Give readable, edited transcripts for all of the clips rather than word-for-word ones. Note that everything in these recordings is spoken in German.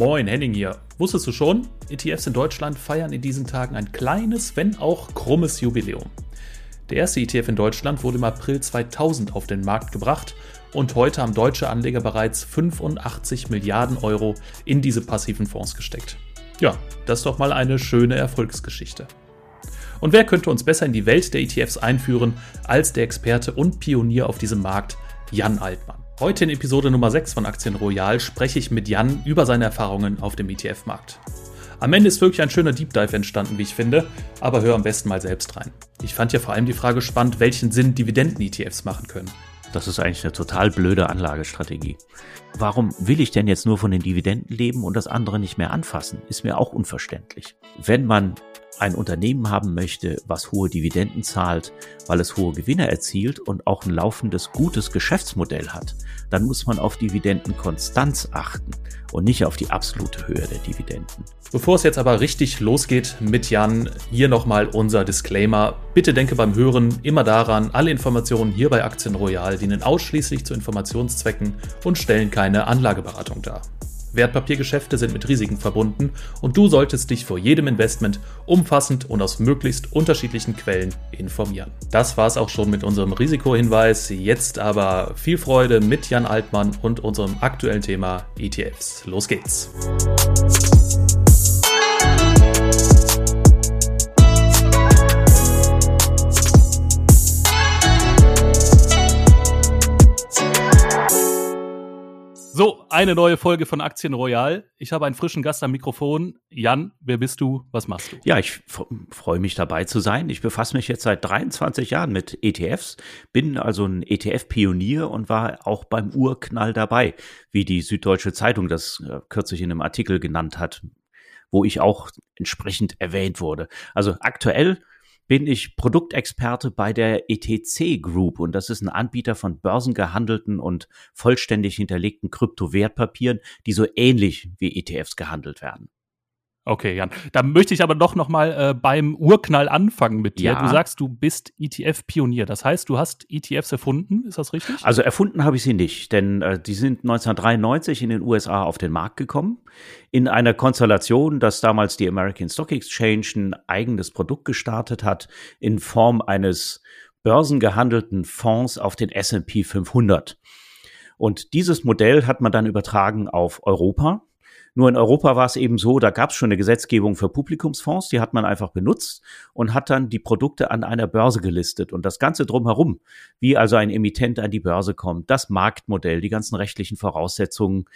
Moin, Henning hier. Wusstest du schon? ETFs in Deutschland feiern in diesen Tagen ein kleines, wenn auch krummes Jubiläum. Der erste ETF in Deutschland wurde im April 2000 auf den Markt gebracht und heute haben deutsche Anleger bereits 85 Milliarden Euro in diese passiven Fonds gesteckt. Ja, das ist doch mal eine schöne Erfolgsgeschichte. Und wer könnte uns besser in die Welt der ETFs einführen als der Experte und Pionier auf diesem Markt, Jan Altmann. Heute in Episode Nummer 6 von Aktien Royal spreche ich mit Jan über seine Erfahrungen auf dem ETF-Markt. Am Ende ist wirklich ein schöner Deep Dive entstanden, wie ich finde, aber hör am besten mal selbst rein. Ich fand ja vor allem die Frage spannend, welchen Sinn Dividenden-ETFs machen können. Das ist eigentlich eine total blöde Anlagestrategie. Warum will ich denn jetzt nur von den Dividenden leben und das andere nicht mehr anfassen? Ist mir auch unverständlich. Wenn man ein Unternehmen haben möchte, was hohe Dividenden zahlt, weil es hohe Gewinne erzielt und auch ein laufendes, gutes Geschäftsmodell hat, dann muss man auf Dividendenkonstanz achten und nicht auf die absolute Höhe der Dividenden. Bevor es jetzt aber richtig losgeht mit Jan, hier nochmal unser Disclaimer. Bitte denke beim Hören immer daran, alle Informationen hier bei Aktien Royal dienen ausschließlich zu Informationszwecken und stellen keine Anlageberatung dar. Wertpapiergeschäfte sind mit Risiken verbunden und du solltest dich vor jedem Investment umfassend und aus möglichst unterschiedlichen Quellen informieren. Das war's auch schon mit unserem Risikohinweis. Jetzt aber viel Freude mit Jan Altmann und unserem aktuellen Thema ETFs. Los geht's! So, eine neue Folge von Aktien Royal. Ich habe einen frischen Gast am Mikrofon. Jan, wer bist du? Was machst du? Ja, ich freue mich dabei zu sein. Ich befasse mich jetzt seit 23 Jahren mit ETFs, bin also ein ETF-Pionier und war auch beim Urknall dabei, wie die Süddeutsche Zeitung das kürzlich in einem Artikel genannt hat, wo ich auch entsprechend erwähnt wurde. Also aktuell bin ich Produktexperte bei der ETC Group und das ist ein Anbieter von börsengehandelten und vollständig hinterlegten Kryptowertpapieren, die so ähnlich wie ETFs gehandelt werden. Okay, Jan. Da möchte ich aber doch nochmal beim Urknall anfangen mit dir. Ja. Du sagst, du bist ETF-Pionier. Das heißt, du hast ETFs erfunden, ist das richtig? Also erfunden habe ich sie nicht, denn die sind 1993 in den USA auf den Markt gekommen, in einer Konstellation, dass damals die American Stock Exchange ein eigenes Produkt gestartet hat, in Form eines börsengehandelten Fonds auf den S&P 500. Und dieses Modell hat man dann übertragen auf Europa. Nur in Europa war es eben so, da gab es schon eine Gesetzgebung für Publikumsfonds, die hat man einfach benutzt und hat dann die Produkte an einer Börse gelistet. Und das Ganze drumherum, wie also ein Emittent an die Börse kommt, das Marktmodell, die ganzen rechtlichen Voraussetzungen,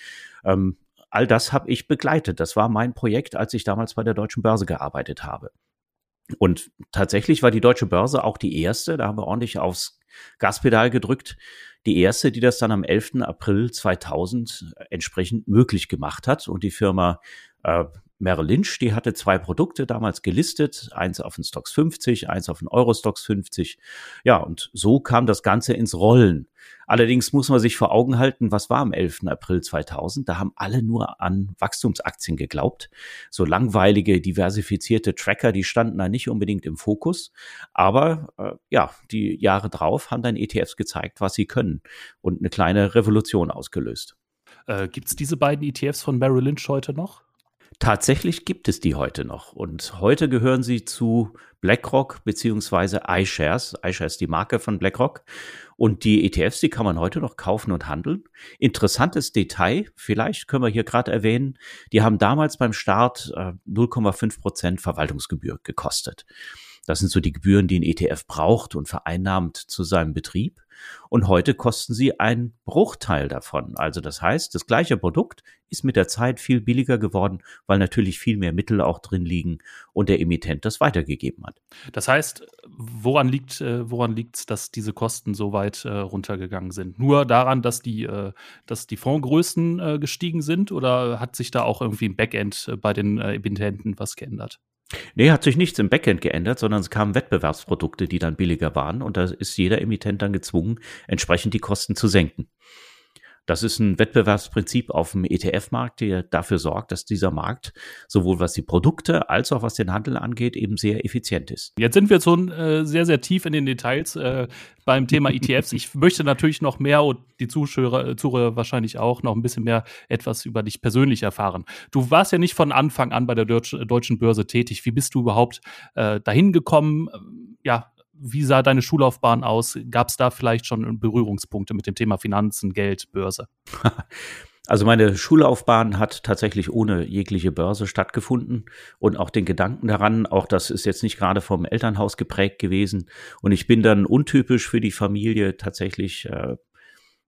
all das habe ich begleitet. Das war mein Projekt, als ich damals bei der Deutschen Börse gearbeitet habe. Und tatsächlich war die Deutsche Börse auch die erste, da haben wir ordentlich aufs Gaspedal gedrückt, die erste, die das dann am 11. April 2000 entsprechend möglich gemacht hat. Und die Firma Merrill Lynch, die hatte zwei Produkte damals gelistet, eins auf den Stoxx 50, eins auf den Eurostoxx 50. Ja, und so kam das Ganze ins Rollen. Allerdings muss man sich vor Augen halten, was war am 11. April 2000? Da haben alle nur an Wachstumsaktien geglaubt. So langweilige, diversifizierte Tracker, die standen da nicht unbedingt im Fokus. Aber die Jahre drauf haben dann ETFs gezeigt, was sie können und eine kleine Revolution ausgelöst. Gibt es diese beiden ETFs von Merrill Lynch heute noch? Tatsächlich gibt es die heute noch und heute gehören sie zu BlackRock bzw. iShares. iShares, die Marke von BlackRock, und die ETFs, die kann man heute noch kaufen und handeln. Interessantes Detail, vielleicht können wir hier gerade erwähnen, die haben damals beim Start 0,5% Verwaltungsgebühr gekostet. Das sind so die Gebühren, die ein ETF braucht und vereinnahmt zu seinem Betrieb. Und heute kosten sie einen Bruchteil davon. Also das heißt, das gleiche Produkt ist mit der Zeit viel billiger geworden, weil natürlich viel mehr Mittel auch drin liegen und der Emittent das weitergegeben hat. Das heißt, woran liegt's, dass diese Kosten so weit runtergegangen sind? Nur daran, dass die Fondsgrößen gestiegen sind, oder hat sich da auch irgendwie im Backend bei den Emittenten was geändert? Nee, hat sich nichts im Backend geändert, sondern es kamen Wettbewerbsprodukte, die dann billiger waren, und da ist jeder Emittent dann gezwungen, entsprechend die Kosten zu senken. Das ist ein Wettbewerbsprinzip auf dem ETF-Markt, der dafür sorgt, dass dieser Markt sowohl was die Produkte als auch was den Handel angeht, eben sehr effizient ist. Jetzt sind wir schon sehr, sehr tief in den Details beim Thema ETFs. Ich möchte natürlich noch mehr und die Zuhörer wahrscheinlich auch noch ein bisschen mehr etwas über dich persönlich erfahren. Du warst ja nicht von Anfang an bei der Deutschen Börse tätig. Wie bist du überhaupt dahin gekommen? Ja, wie sah deine Schullaufbahn aus? Gab es da vielleicht schon Berührungspunkte mit dem Thema Finanzen, Geld, Börse? Also meine Schullaufbahn hat tatsächlich ohne jegliche Börse stattgefunden und auch den Gedanken daran, auch das ist jetzt nicht gerade vom Elternhaus geprägt gewesen. Und ich bin dann untypisch für die Familie tatsächlich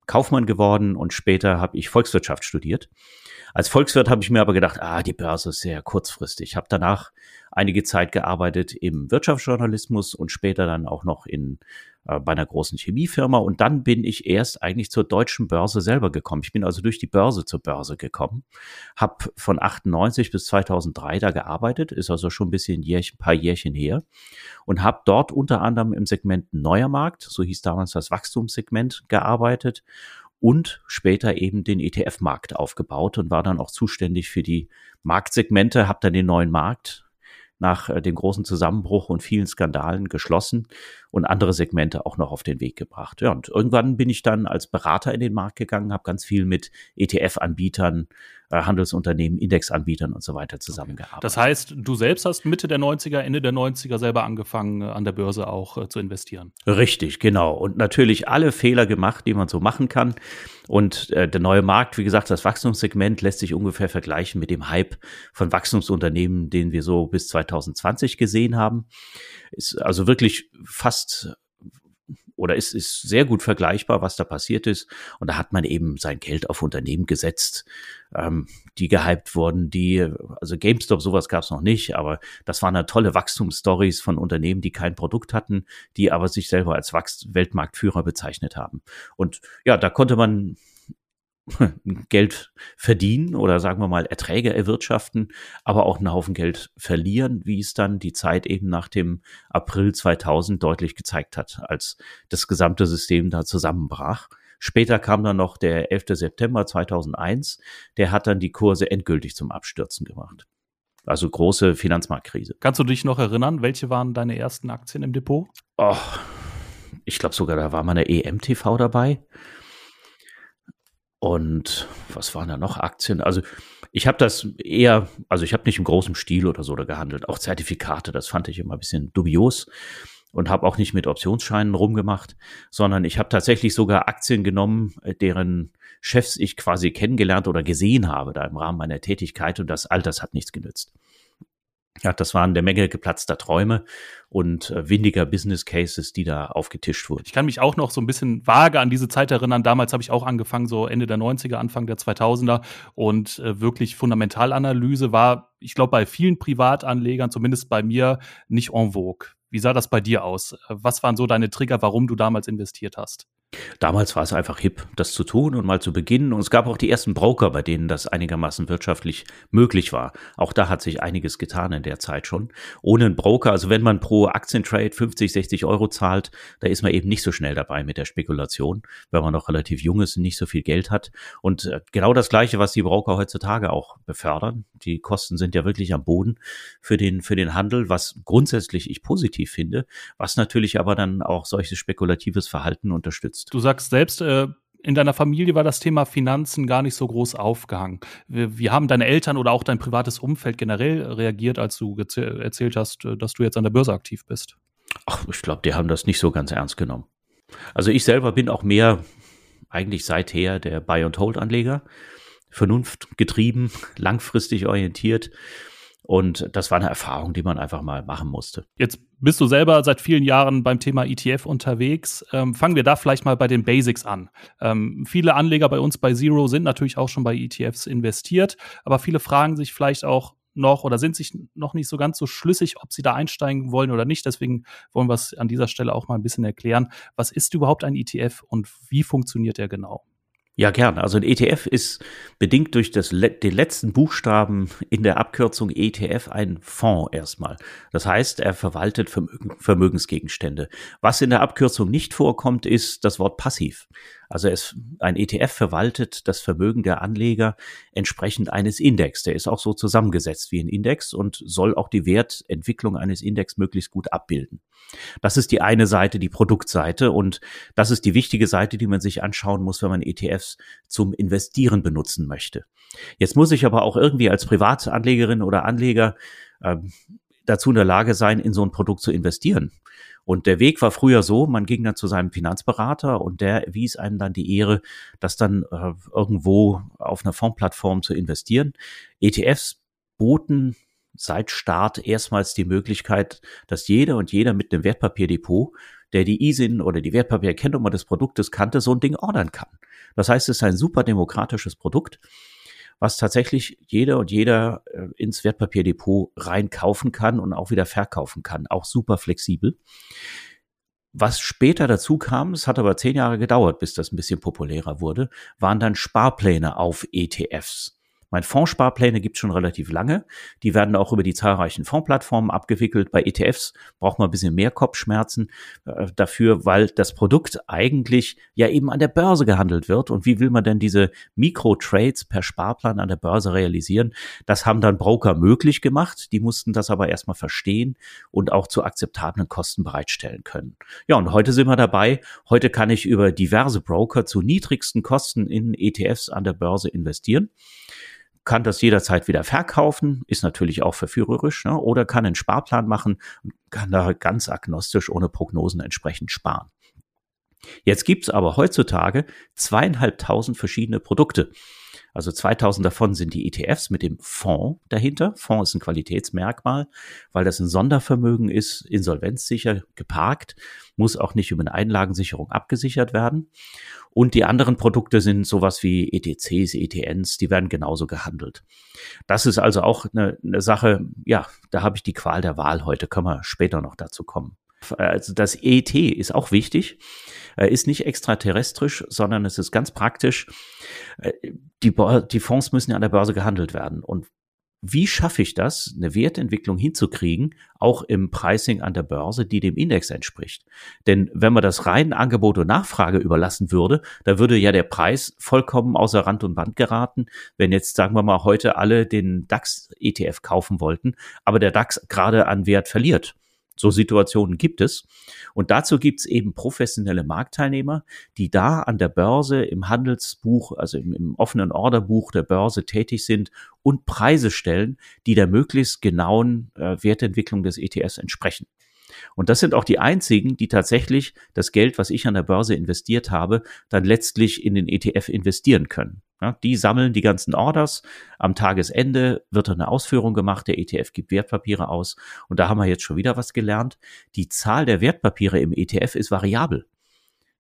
Kaufmann geworden und später habe ich Volkswirtschaft studiert. Als Volkswirt habe ich mir aber gedacht, die Börse ist sehr kurzfristig. Ich habe danach einige Zeit gearbeitet im Wirtschaftsjournalismus und später dann auch noch bei einer großen Chemiefirma. Und dann bin ich erst eigentlich zur Deutschen Börse selber gekommen. Ich bin also durch die Börse zur Börse gekommen, habe von 98 bis 2003 da gearbeitet, ist also schon ein paar Jährchen her und habe dort unter anderem im Segment Neuer Markt, so hieß damals das Wachstumssegment, gearbeitet und später eben den ETF-Markt aufgebaut und war dann auch zuständig für die Marktsegmente, habe dann den neuen Markt nach dem großen Zusammenbruch und vielen Skandalen geschlossen und andere Segmente auch noch auf den Weg gebracht. Ja, und irgendwann bin ich dann als Berater in den Markt gegangen, habe ganz viel mit ETF-Anbietern, Handelsunternehmen, Indexanbietern und so weiter zusammengearbeitet. Das heißt, du selbst hast Mitte der 90er, Ende der 90er selber angefangen, an der Börse auch zu investieren. Richtig, genau. Und natürlich alle Fehler gemacht, die man so machen kann. Und der neue Markt, wie gesagt, das Wachstumssegment lässt sich ungefähr vergleichen mit dem Hype von Wachstumsunternehmen, den wir so bis 2020 gesehen haben. Ist also wirklich ist sehr gut vergleichbar, was da passiert ist. Und da hat man eben sein Geld auf Unternehmen gesetzt, die gehypt wurden, also GameStop, sowas gab es noch nicht, aber das waren dann tolle Wachstumsstories von Unternehmen, die kein Produkt hatten, die aber sich selber als Weltmarktführer bezeichnet haben. Und ja, da konnte man Geld verdienen oder sagen wir mal Erträge erwirtschaften, aber auch einen Haufen Geld verlieren, wie es dann die Zeit eben nach dem April 2000 deutlich gezeigt hat, als das gesamte System da zusammenbrach. Später kam dann noch der 11. September 2001, der hat dann die Kurse endgültig zum Abstürzen gemacht. Also große Finanzmarktkrise. Kannst du dich noch erinnern, welche waren deine ersten Aktien im Depot? Ich glaube sogar, da war mal eine EM-TV dabei. Und was waren da noch? Aktien? Also ich habe das eher, ich habe nicht im großen Stil oder so da gehandelt. Auch Zertifikate, das fand ich immer ein bisschen dubios und habe auch nicht mit Optionsscheinen rumgemacht, sondern ich habe tatsächlich sogar Aktien genommen, deren Chefs ich quasi kennengelernt oder gesehen habe da im Rahmen meiner Tätigkeit und all das hat nichts genützt. Ja, das waren der Menge geplatzter Träume und windiger Business Cases, die da aufgetischt wurden. Ich kann mich auch noch so ein bisschen vage an diese Zeit erinnern. Damals habe ich auch angefangen, so Ende der 90er, Anfang der 2000er. Und wirklich Fundamentalanalyse war, ich glaube, bei vielen Privatanlegern, zumindest bei mir, nicht en vogue. Wie sah das bei dir aus? Was waren so deine Trigger, warum du damals investiert hast? Damals war es einfach hip, das zu tun und mal zu beginnen. Und es gab auch die ersten Broker, bei denen das einigermaßen wirtschaftlich möglich war. Auch da hat sich einiges getan in der Zeit schon. Ohne einen Broker, also wenn man pro Aktientrade 50, 60 Euro zahlt, da ist man eben nicht so schnell dabei mit der Spekulation, wenn man noch relativ jung ist und nicht so viel Geld hat. Und genau das Gleiche, was die Broker heutzutage auch befördern. Die Kosten sind ja wirklich am Boden für den Handel, was grundsätzlich ich positiv finde, was natürlich aber dann auch solches spekulatives Verhalten unterstützt. Du sagst selbst, in deiner Familie war das Thema Finanzen gar nicht so groß aufgehangen. Wie haben deine Eltern oder auch dein privates Umfeld generell reagiert, als du erzählt hast, dass du jetzt an der Börse aktiv bist? Ich glaube, die haben das nicht so ganz ernst genommen. Also ich selber bin auch mehr eigentlich seither der Buy-and-Hold-Anleger, vernunftgetrieben, langfristig orientiert. Und das war eine Erfahrung, die man einfach mal machen musste. Jetzt bist du selber seit vielen Jahren beim Thema ETF unterwegs. Fangen wir da vielleicht mal bei den Basics an. Viele Anleger bei uns bei Zero sind natürlich auch schon bei ETFs investiert, aber viele fragen sich vielleicht auch noch oder sind sich noch nicht so ganz so schlüssig, ob sie da einsteigen wollen oder nicht. Deswegen wollen wir es an dieser Stelle auch mal ein bisschen erklären. Was ist überhaupt ein ETF und wie funktioniert er genau? Ja, gern. Also ein ETF ist bedingt durch den letzten Buchstaben in der Abkürzung ETF ein Fonds erstmal. Das heißt, er verwaltet Vermögensgegenstände. Was in der Abkürzung nicht vorkommt, ist das Wort passiv. Also ein ETF verwaltet das Vermögen der Anleger entsprechend eines Index. Der ist auch so zusammengesetzt wie ein Index und soll auch die Wertentwicklung eines Index möglichst gut abbilden. Das ist die eine Seite, die Produktseite, und das ist die wichtige Seite, die man sich anschauen muss, wenn man ETFs zum Investieren benutzen möchte. Jetzt muss ich aber auch irgendwie als Privatanlegerin oder Anleger dazu in der Lage sein, in so ein Produkt zu investieren. Und der Weg war früher so, man ging dann zu seinem Finanzberater und der wies einem dann die Ehre, das dann irgendwo auf einer Fondsplattform zu investieren. ETFs boten seit Start erstmals die Möglichkeit, dass jeder mit einem Wertpapierdepot, der die ISIN oder die Wertpapierkennnummer des Produktes kannte, so ein Ding ordern kann. Das heißt, es ist ein super demokratisches Produkt, was tatsächlich jeder ins Wertpapierdepot rein kaufen kann und auch wieder verkaufen kann, auch super flexibel. Was später dazu kam, es hat aber 10 Jahre gedauert, bis das ein bisschen populärer wurde, waren dann Sparpläne auf ETFs. Mein Fondssparpläne gibt es schon relativ lange, die werden auch über die zahlreichen Fondsplattformen abgewickelt. Bei ETFs braucht man ein bisschen mehr Kopfschmerzen dafür, weil das Produkt eigentlich ja eben an der Börse gehandelt wird, und wie will man denn diese Mikrotrades per Sparplan an der Börse realisieren? Das haben dann Broker möglich gemacht, die mussten das aber erstmal verstehen und auch zu akzeptablen Kosten bereitstellen können. Ja, und heute sind wir dabei, heute kann ich über diverse Broker zu niedrigsten Kosten in ETFs an der Börse investieren. Kann das jederzeit wieder verkaufen, ist natürlich auch verführerisch, ne? Oder kann einen Sparplan machen und kann da ganz agnostisch ohne Prognosen entsprechend sparen. Jetzt gibt's aber heutzutage 2500 verschiedene Produkte. Also 2000 davon sind die ETFs mit dem Fonds dahinter. Fonds ist ein Qualitätsmerkmal, weil das ein Sondervermögen ist, insolvenzsicher geparkt, muss auch nicht über eine Einlagensicherung abgesichert werden. Und die anderen Produkte sind sowas wie ETCs, ETNs, die werden genauso gehandelt. Das ist also auch eine Sache, ja, da habe ich die Qual der Wahl heute, können wir später noch dazu kommen. Also das ET ist auch wichtig, ist nicht extraterrestrisch, sondern es ist ganz praktisch. Die Fonds müssen ja an der Börse gehandelt werden. Und wie schaffe ich das, eine Wertentwicklung hinzukriegen, auch im Pricing an der Börse, die dem Index entspricht? Denn wenn man das rein Angebot und Nachfrage überlassen würde, da würde ja der Preis vollkommen außer Rand und Band geraten, wenn jetzt, sagen wir mal, heute alle den DAX-ETF kaufen wollten, aber der DAX gerade an Wert verliert. So Situationen gibt es, und dazu gibt es eben professionelle Marktteilnehmer, die da an der Börse im Handelsbuch, also im offenen Orderbuch der Börse tätig sind und Preise stellen, die der möglichst genauen Wertentwicklung des ETFs entsprechen. Und das sind auch die einzigen, die tatsächlich das Geld, was ich an der Börse investiert habe, dann letztlich in den ETF investieren können. Ja, die sammeln die ganzen Orders, am Tagesende wird eine Ausführung gemacht, der ETF gibt Wertpapiere aus, und da haben wir jetzt schon wieder was gelernt. Die Zahl der Wertpapiere im ETF ist variabel.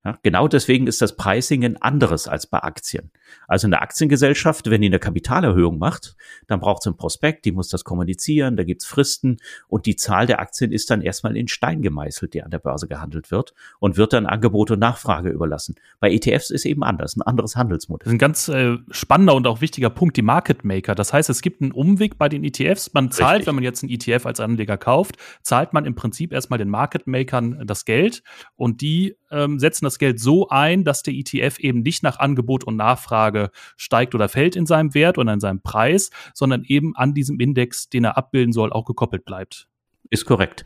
Ja, genau deswegen ist das Pricing ein anderes als bei Aktien. Also eine Aktiengesellschaft, wenn die eine Kapitalerhöhung macht, dann braucht es einen Prospekt, die muss das kommunizieren, da gibt es Fristen, und die Zahl der Aktien ist dann erstmal in Stein gemeißelt, die an der Börse gehandelt wird, und wird dann Angebot und Nachfrage überlassen. Bei ETFs ist eben anders, ein anderes Handelsmodell. Das ist ein ganz spannender und auch wichtiger Punkt, die Market Maker. Das heißt, es gibt einen Umweg bei den ETFs. Man zahlt, richtig, wenn man jetzt einen ETF als Anleger kauft, zahlt man im Prinzip erstmal den Market Makern das Geld, und die setzen das Geld so ein, dass der ETF eben nicht nach Angebot und Nachfrage steigt oder fällt in seinem Wert und an seinem Preis, sondern eben an diesem Index, den er abbilden soll, auch gekoppelt bleibt. Ist korrekt.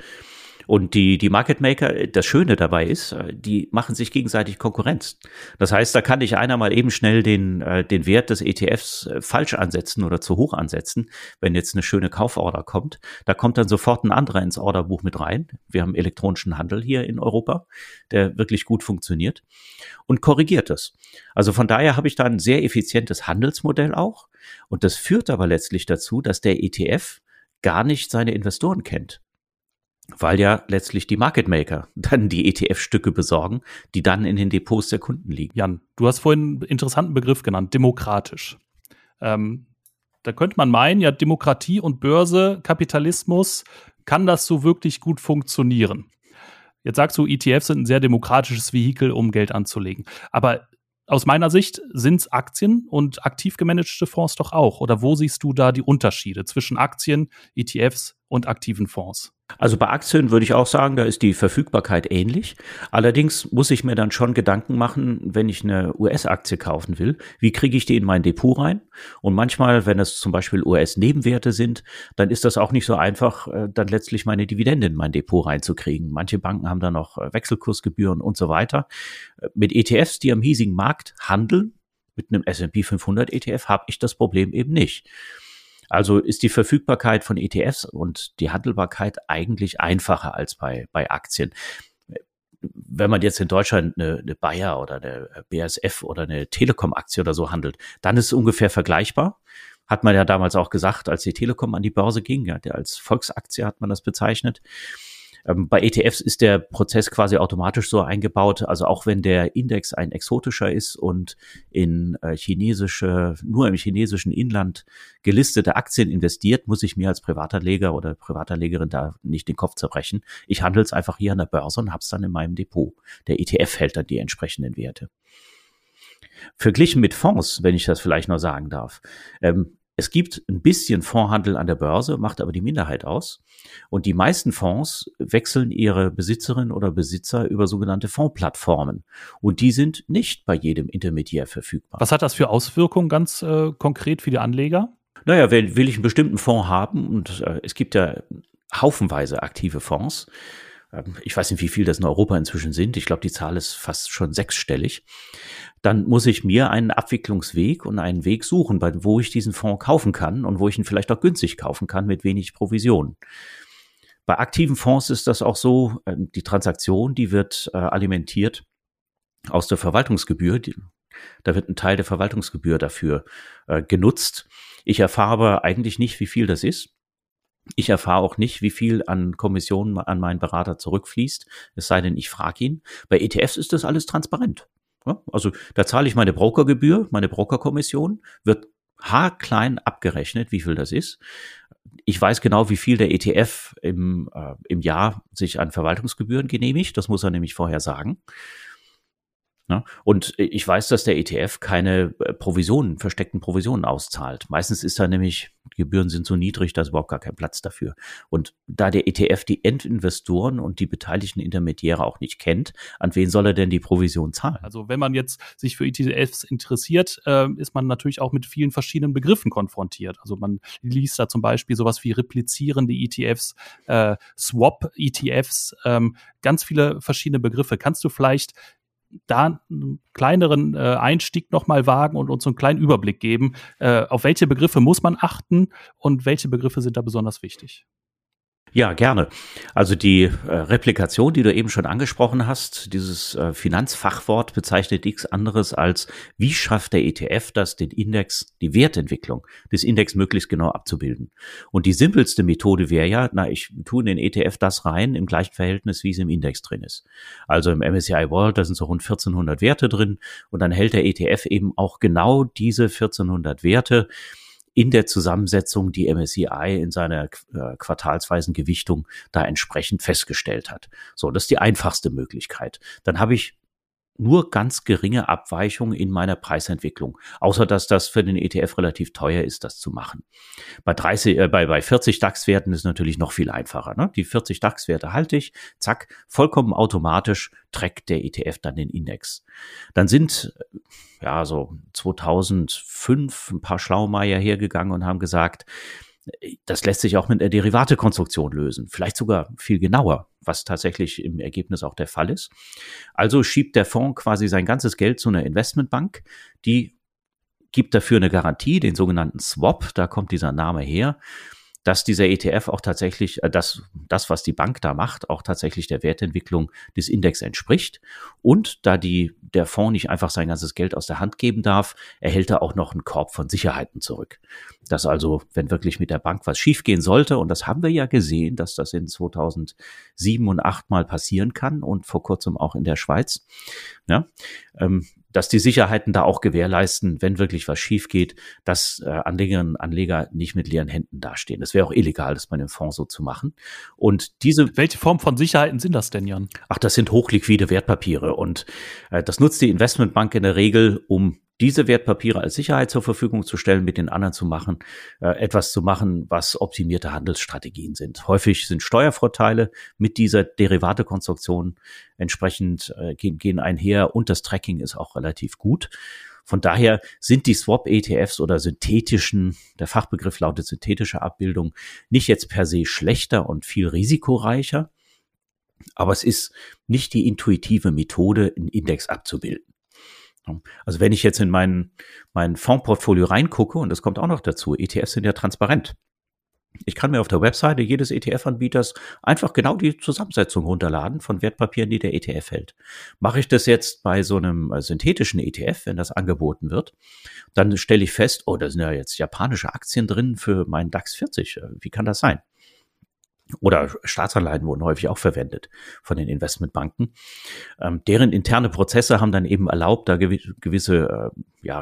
Und die Market Maker, das Schöne dabei ist, die machen sich gegenseitig Konkurrenz. Das heißt, da kann nicht einer mal eben schnell den Wert des ETFs falsch ansetzen oder zu hoch ansetzen, wenn jetzt eine schöne Kauforder kommt. Da kommt dann sofort ein anderer ins Orderbuch mit rein. Wir haben elektronischen Handel hier in Europa, der wirklich gut funktioniert, und korrigiert das. Also von daher habe ich da ein sehr effizientes Handelsmodell auch. Und das führt aber letztlich dazu, dass der ETF gar nicht seine Investoren kennt, weil ja letztlich die Market Maker dann die ETF-Stücke besorgen, die dann in den Depots der Kunden liegen. Jan, du hast vorhin einen interessanten Begriff genannt, demokratisch. Da könnte man meinen, ja, Demokratie und Börse, Kapitalismus, kann das so wirklich gut funktionieren? Jetzt sagst du, ETFs sind ein sehr demokratisches Vehikel, um Geld anzulegen. Aber aus meiner Sicht sind es Aktien und aktiv gemanagte Fonds doch auch. Oder wo siehst du da die Unterschiede zwischen Aktien, ETFs und aktiven Fonds? Also bei Aktien würde ich auch sagen, da ist die Verfügbarkeit ähnlich. Allerdings muss ich mir dann schon Gedanken machen, wenn ich eine US-Aktie kaufen will, wie kriege ich die in mein Depot rein? Und manchmal, wenn es zum Beispiel US-Nebenwerte sind, dann ist das auch nicht so einfach, dann letztlich meine Dividende in mein Depot reinzukriegen. Manche Banken haben da noch Wechselkursgebühren und so weiter. Mit ETFs, die am hiesigen Markt handeln, mit einem S&P 500 ETF, habe ich das Problem eben nicht. Also ist die Verfügbarkeit von ETFs und die Handelbarkeit eigentlich einfacher als bei Aktien. Wenn man jetzt in Deutschland eine Bayer oder eine BASF oder eine Telekom-Aktie oder so handelt, dann ist es ungefähr vergleichbar. Hat man ja damals auch gesagt, als die Telekom an die Börse ging, ja, als Volksaktie hat man das bezeichnet. Bei ETFs ist der Prozess quasi automatisch so eingebaut, also auch wenn der Index ein exotischer ist und in nur im chinesischen Inland gelistete Aktien investiert, muss ich mir als Privatanleger oder Privatanlegerin da nicht den Kopf zerbrechen. Ich handle es einfach hier an der Börse und hab's dann in meinem Depot. Der ETF hält dann die entsprechenden Werte. Verglichen mit Fonds, wenn ich das vielleicht noch sagen darf, es gibt ein bisschen Fondshandel an der Börse, macht aber die Minderheit aus. Und die meisten Fonds wechseln ihre Besitzerinnen oder Besitzer über sogenannte Fondsplattformen. Und die sind nicht bei jedem Intermediär verfügbar. Was hat das für Auswirkungen ganz konkret für die Anleger? Naja, will ich einen bestimmten Fonds haben, und es gibt ja haufenweise aktive Fonds. Ich weiß nicht, wie viel das in Europa inzwischen sind. Ich glaube, die Zahl ist fast schon sechsstellig. Dann muss ich mir einen Abwicklungsweg und einen Weg suchen, wo ich diesen Fonds kaufen kann und wo ich ihn vielleicht auch günstig kaufen kann mit wenig Provision. Bei aktiven Fonds ist das auch so, die Transaktion, die wird alimentiert aus der Verwaltungsgebühr. Da wird ein Teil der Verwaltungsgebühr dafür genutzt. Ich erfahre aber eigentlich nicht, wie viel das ist. Ich erfahre auch nicht, wie viel an Kommissionen an meinen Berater zurückfließt, es sei denn, ich frage ihn. Bei ETFs ist das alles transparent. Ja, also da zahle ich meine Brokergebühr, meine Brokerkommission, wird haarklein abgerechnet, wie viel das ist. Ich weiß genau, wie viel der ETF im Jahr sich an Verwaltungsgebühren genehmigt. Das muss er nämlich vorher sagen. Ja, und ich weiß, dass der ETF keine versteckten Provisionen auszahlt. Meistens ist da nämlich, Gebühren sind so niedrig, da ist überhaupt gar kein Platz dafür. Und da der ETF die Endinvestoren und die beteiligten Intermediäre auch nicht kennt, an wen soll er denn die Provision zahlen? Also wenn man jetzt sich für ETFs interessiert, ist man natürlich auch mit vielen verschiedenen Begriffen konfrontiert. Also man liest da zum Beispiel sowas wie replizierende ETFs, Swap-ETFs, ganz viele verschiedene Begriffe. Kannst du vielleicht da einen kleineren Einstieg nochmal wagen und uns einen kleinen Überblick geben, auf welche Begriffe muss man achten und welche Begriffe sind da besonders wichtig? Ja, gerne. Also die Replikation, die du eben schon angesprochen hast, dieses Finanzfachwort bezeichnet nichts anderes als, wie schafft der ETF das, den Index, die Wertentwicklung des Index möglichst genau abzubilden. Und die simpelste Methode wäre ja, ich tue in den ETF das rein, im gleichen Verhältnis, wie es im Index drin ist. Also im MSCI World, da sind so rund 1400 Werte drin und dann hält der ETF eben auch genau diese 1400 Werte in der Zusammensetzung, die MSCI in seiner quartalsweisen Gewichtung da entsprechend festgestellt hat. So, das ist die einfachste Möglichkeit. Dann habe ich nur ganz geringe Abweichungen in meiner Preisentwicklung, außer dass das für den ETF relativ teuer ist, das zu machen. Bei 40 DAX-Werten ist natürlich noch viel einfacher, ne? Die 40 DAX-Werte halte ich, zack, vollkommen automatisch trackt der ETF dann den Index. Dann sind ja so 2005 ein paar Schlaumeier hergegangen und haben gesagt, das lässt sich auch mit einer Derivatekonstruktion lösen, vielleicht sogar viel genauer, was tatsächlich im Ergebnis auch der Fall ist. Also schiebt der Fonds quasi sein ganzes Geld zu einer Investmentbank, die gibt dafür eine Garantie, den sogenannten Swap, da kommt dieser Name her, dass dieser ETF auch tatsächlich, dass das, was die Bank da macht, auch tatsächlich der Wertentwicklung des Index entspricht. Und da der Fonds nicht einfach sein ganzes Geld aus der Hand geben darf, erhält er auch noch einen Korb von Sicherheiten zurück. Dass also, wenn wirklich mit der Bank was schiefgehen sollte, und das haben wir ja gesehen, dass das in 2007 und 2008 mal passieren kann und vor kurzem auch in der Schweiz, ja, dass die Sicherheiten da auch gewährleisten, wenn wirklich was schief geht, dass Anlegerinnen und Anleger nicht mit leeren Händen dastehen. Das wäre auch illegal, das bei einem Fonds so zu machen. Und welche Form von Sicherheiten sind das denn, Jan? Ach, das sind hochliquide Wertpapiere. Und das nutzt die Investmentbank in der Regel, um diese Wertpapiere als Sicherheit zur Verfügung zu stellen, mit den anderen zu machen, etwas zu machen, was optimierte Handelsstrategien sind. Häufig sind Steuervorteile mit dieser Derivatekonstruktion entsprechend gehen einher, und das Tracking ist auch relativ gut. Von daher sind die Swap-ETFs oder synthetischen, der Fachbegriff lautet synthetische Abbildung, nicht jetzt per se schlechter und viel risikoreicher, aber es ist nicht die intuitive Methode, einen Index abzubilden. Also wenn ich jetzt in mein Fondsportfolio reingucke, und das kommt auch noch dazu, ETFs sind ja transparent. Ich kann mir auf der Webseite jedes ETF-Anbieters einfach genau die Zusammensetzung runterladen von Wertpapieren, die der ETF hält. Mache ich das jetzt bei so einem synthetischen ETF, wenn das angeboten wird, dann stelle ich fest, oh, da sind ja jetzt japanische Aktien drin für meinen DAX 40. Wie kann das sein? Oder Staatsanleihen wurden häufig auch verwendet von den Investmentbanken. Deren interne Prozesse haben dann eben erlaubt, da gewisse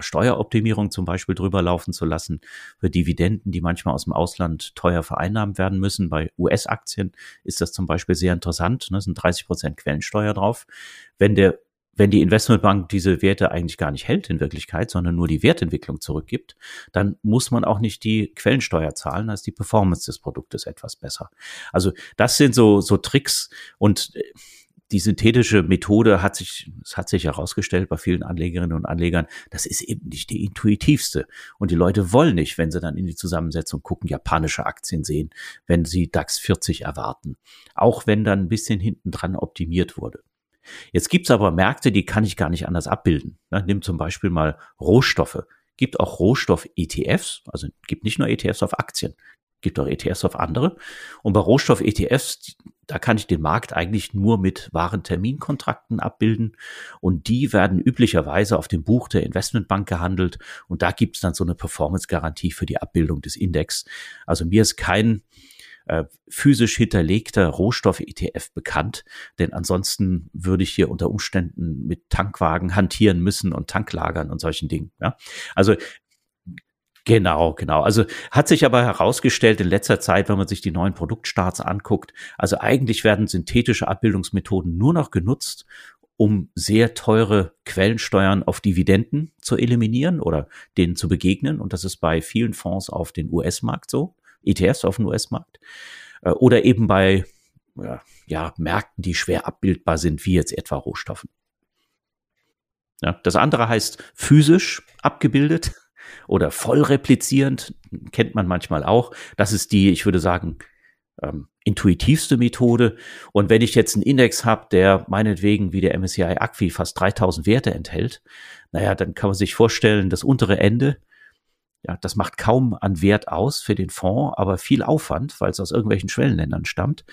Steueroptimierung zum Beispiel drüber laufen zu lassen für Dividenden, die manchmal aus dem Ausland teuer vereinnahmt werden müssen. Bei US-Aktien ist das zum Beispiel sehr interessant. Ne? Es sind 30% Quellensteuer drauf. Wenn die Investmentbank diese Werte eigentlich gar nicht hält in Wirklichkeit, sondern nur die Wertentwicklung zurückgibt, dann muss man auch nicht die Quellensteuer zahlen, da ist die Performance des Produktes etwas besser. Also das sind so Tricks, und die synthetische Methode hat sich herausgestellt bei vielen Anlegerinnen und Anlegern, das ist eben nicht die intuitivste. Und die Leute wollen nicht, wenn sie dann in die Zusammensetzung gucken, japanische Aktien sehen, wenn sie DAX 40 erwarten. Auch wenn dann ein bisschen hinten dran optimiert wurde. Jetzt gibt's aber Märkte, die kann ich gar nicht anders abbilden. Nimm zum Beispiel mal Rohstoffe. Gibt auch Rohstoff-ETFs, also gibt nicht nur ETFs auf Aktien, gibt auch ETFs auf andere. Und bei Rohstoff-ETFs, da kann ich den Markt eigentlich nur mit wahren Terminkontrakten abbilden. Und die werden üblicherweise auf dem Buch der Investmentbank gehandelt. Und da gibt's dann so eine Performance-Garantie für die Abbildung des Index. Also mir ist kein physisch hinterlegter Rohstoff-ETF bekannt, denn ansonsten würde ich hier unter Umständen mit Tankwagen hantieren müssen und Tanklagern und solchen Dingen. Ja? Also genau. Also hat sich aber herausgestellt in letzter Zeit, wenn man sich die neuen Produktstarts anguckt, also eigentlich werden synthetische Abbildungsmethoden nur noch genutzt, um sehr teure Quellensteuern auf Dividenden zu eliminieren oder denen zu begegnen, und das ist bei vielen Fonds auf den US-Markt so. ETFs auf dem US-Markt oder eben bei Märkten, die schwer abbildbar sind, wie jetzt etwa Rohstoffen. Ja, das andere heißt physisch abgebildet oder voll replizierend, kennt man manchmal auch. Das ist die, ich würde sagen, intuitivste Methode. Und wenn ich jetzt einen Index habe, der meinetwegen wie der MSCI ACWI fast 3000 Werte enthält, dann kann man sich vorstellen, das untere Ende, das macht kaum an Wert aus für den Fonds, aber viel Aufwand, weil es aus irgendwelchen Schwellenländern stammt.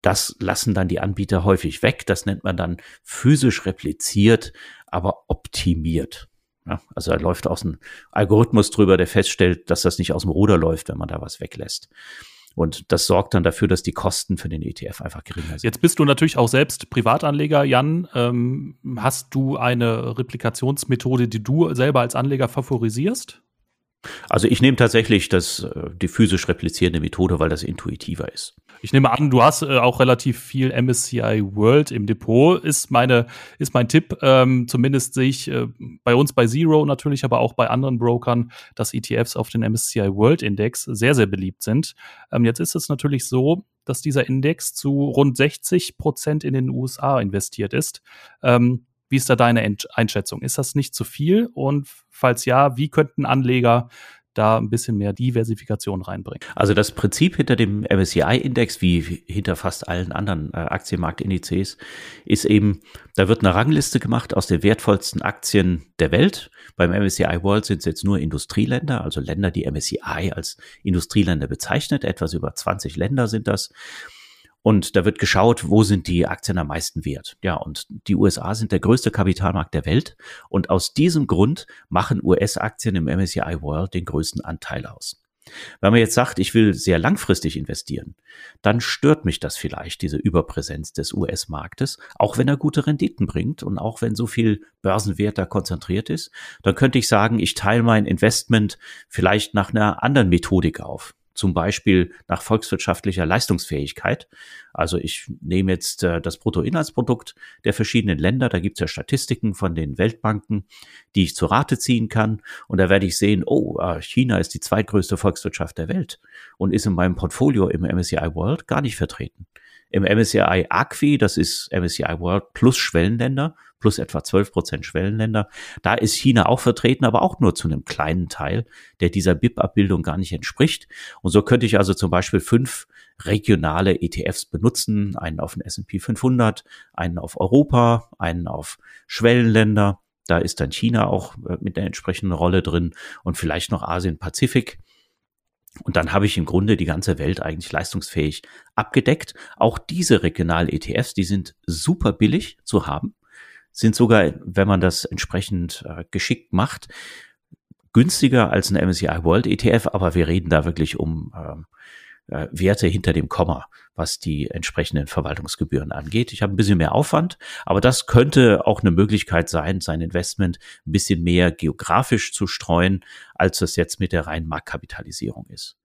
Das lassen dann die Anbieter häufig weg. Das nennt man dann physisch repliziert, aber optimiert. Ja, also da läuft aus einem Algorithmus drüber, der feststellt, dass das nicht aus dem Ruder läuft, wenn man da was weglässt. Und das sorgt dann dafür, dass die Kosten für den ETF einfach geringer sind. Jetzt bist du natürlich auch selbst Privatanleger, Jan. Hast du eine Replikationsmethode, die du selber als Anleger favorisierst? Also ich nehme tatsächlich die physisch replizierende Methode, weil das intuitiver ist. Ich nehme an, du hast auch relativ viel MSCI World im Depot, ist mein Tipp. Zumindest sehe ich bei uns bei Zero natürlich, aber auch bei anderen Brokern, dass ETFs auf den MSCI World Index sehr, sehr beliebt sind. Jetzt ist es natürlich so, dass dieser Index zu rund 60% in den USA investiert ist. Wie ist da deine Einschätzung? Ist das nicht zu viel? Und falls ja, wie könnten Anleger da ein bisschen mehr Diversifikation reinbringen? Also das Prinzip hinter dem MSCI-Index, wie hinter fast allen anderen Aktienmarktindizes, ist eben, da wird eine Rangliste gemacht aus den wertvollsten Aktien der Welt. Beim MSCI World sind es jetzt nur Industrieländer, also Länder, die MSCI als Industrieländer bezeichnet. Etwas über 20 Länder sind das. Und da wird geschaut, wo sind die Aktien am meisten wert. Ja, und die USA sind der größte Kapitalmarkt der Welt. Und aus diesem Grund machen US-Aktien im MSCI World den größten Anteil aus. Wenn man jetzt sagt, ich will sehr langfristig investieren, dann stört mich das vielleicht, diese Überpräsenz des US-Marktes, auch wenn er gute Renditen bringt und auch wenn so viel Börsenwert da konzentriert ist. Dann könnte ich sagen, ich teile mein Investment vielleicht nach einer anderen Methodik auf. zum Beispiel nach volkswirtschaftlicher Leistungsfähigkeit. Also ich nehme jetzt das Bruttoinlandsprodukt der verschiedenen Länder. Da gibt es ja Statistiken von den Weltbanken, die ich zur Rate ziehen kann. Und da werde ich sehen, oh, China ist die zweitgrößte Volkswirtschaft der Welt und ist in meinem Portfolio im MSCI World gar nicht vertreten. Im MSCI ACWI, das ist MSCI World plus Schwellenländer, plus etwa 12% Schwellenländer, da ist China auch vertreten, aber auch nur zu einem kleinen Teil, der dieser BIP-Abbildung gar nicht entspricht. Und so könnte ich also zum Beispiel 5 regionale ETFs benutzen, einen auf den S&P 500, einen auf Europa, einen auf Schwellenländer, da ist dann China auch mit der entsprechenden Rolle drin und vielleicht noch Asien-Pazifik. Und dann habe ich im Grunde die ganze Welt eigentlich leistungsfähig abgedeckt. Auch diese regionalen ETFs, die sind super billig zu haben, sind sogar, wenn man das entsprechend geschickt macht, günstiger als ein MSCI World ETF. Aber wir reden da wirklich um Werte hinter dem Komma, was die entsprechenden Verwaltungsgebühren angeht. Ich habe ein bisschen mehr Aufwand, aber das könnte auch eine Möglichkeit sein, sein Investment ein bisschen mehr geografisch zu streuen, als das jetzt mit der reinen Marktkapitalisierung ist.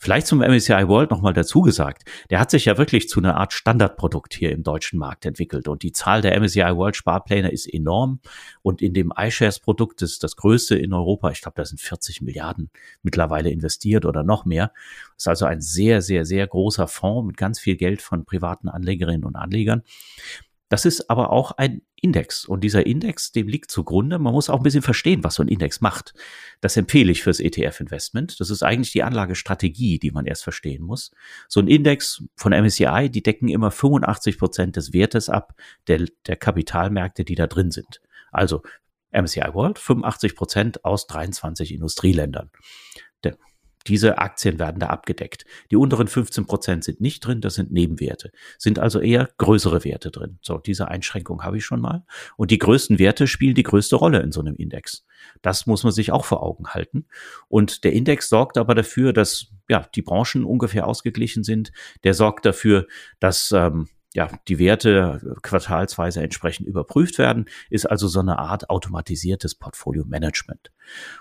Vielleicht zum MSCI World nochmal dazu gesagt, der hat sich ja wirklich zu einer Art Standardprodukt hier im deutschen Markt entwickelt und die Zahl der MSCI World Sparpläne ist enorm und in dem iShares Produkt, das ist das größte in Europa, ich glaube, da sind 40 Milliarden mittlerweile investiert oder noch mehr. Das ist also ein sehr, sehr, sehr großer Fonds mit ganz viel Geld von privaten Anlegerinnen und Anlegern. Das ist aber auch ein Index und dieser Index, dem liegt zugrunde, man muss auch ein bisschen verstehen, was so ein Index macht. Das empfehle ich fürs ETF-Investment. Das ist eigentlich die Anlagestrategie, die man erst verstehen muss. So ein Index von MSCI, die decken immer 85% des Wertes ab, der Kapitalmärkte, die da drin sind. Also MSCI World, 85% aus 23 Industrieländern. Diese Aktien werden da abgedeckt. Die unteren 15% sind nicht drin, das sind Nebenwerte. Sind also eher größere Werte drin. So, diese Einschränkung habe ich schon mal. Und die größten Werte spielen die größte Rolle in so einem Index. Das muss man sich auch vor Augen halten. Und der Index sorgt aber dafür, dass die Branchen ungefähr ausgeglichen sind. Der sorgt dafür, dass die Werte quartalsweise entsprechend überprüft werden, ist also so eine Art automatisiertes Portfolio-Management.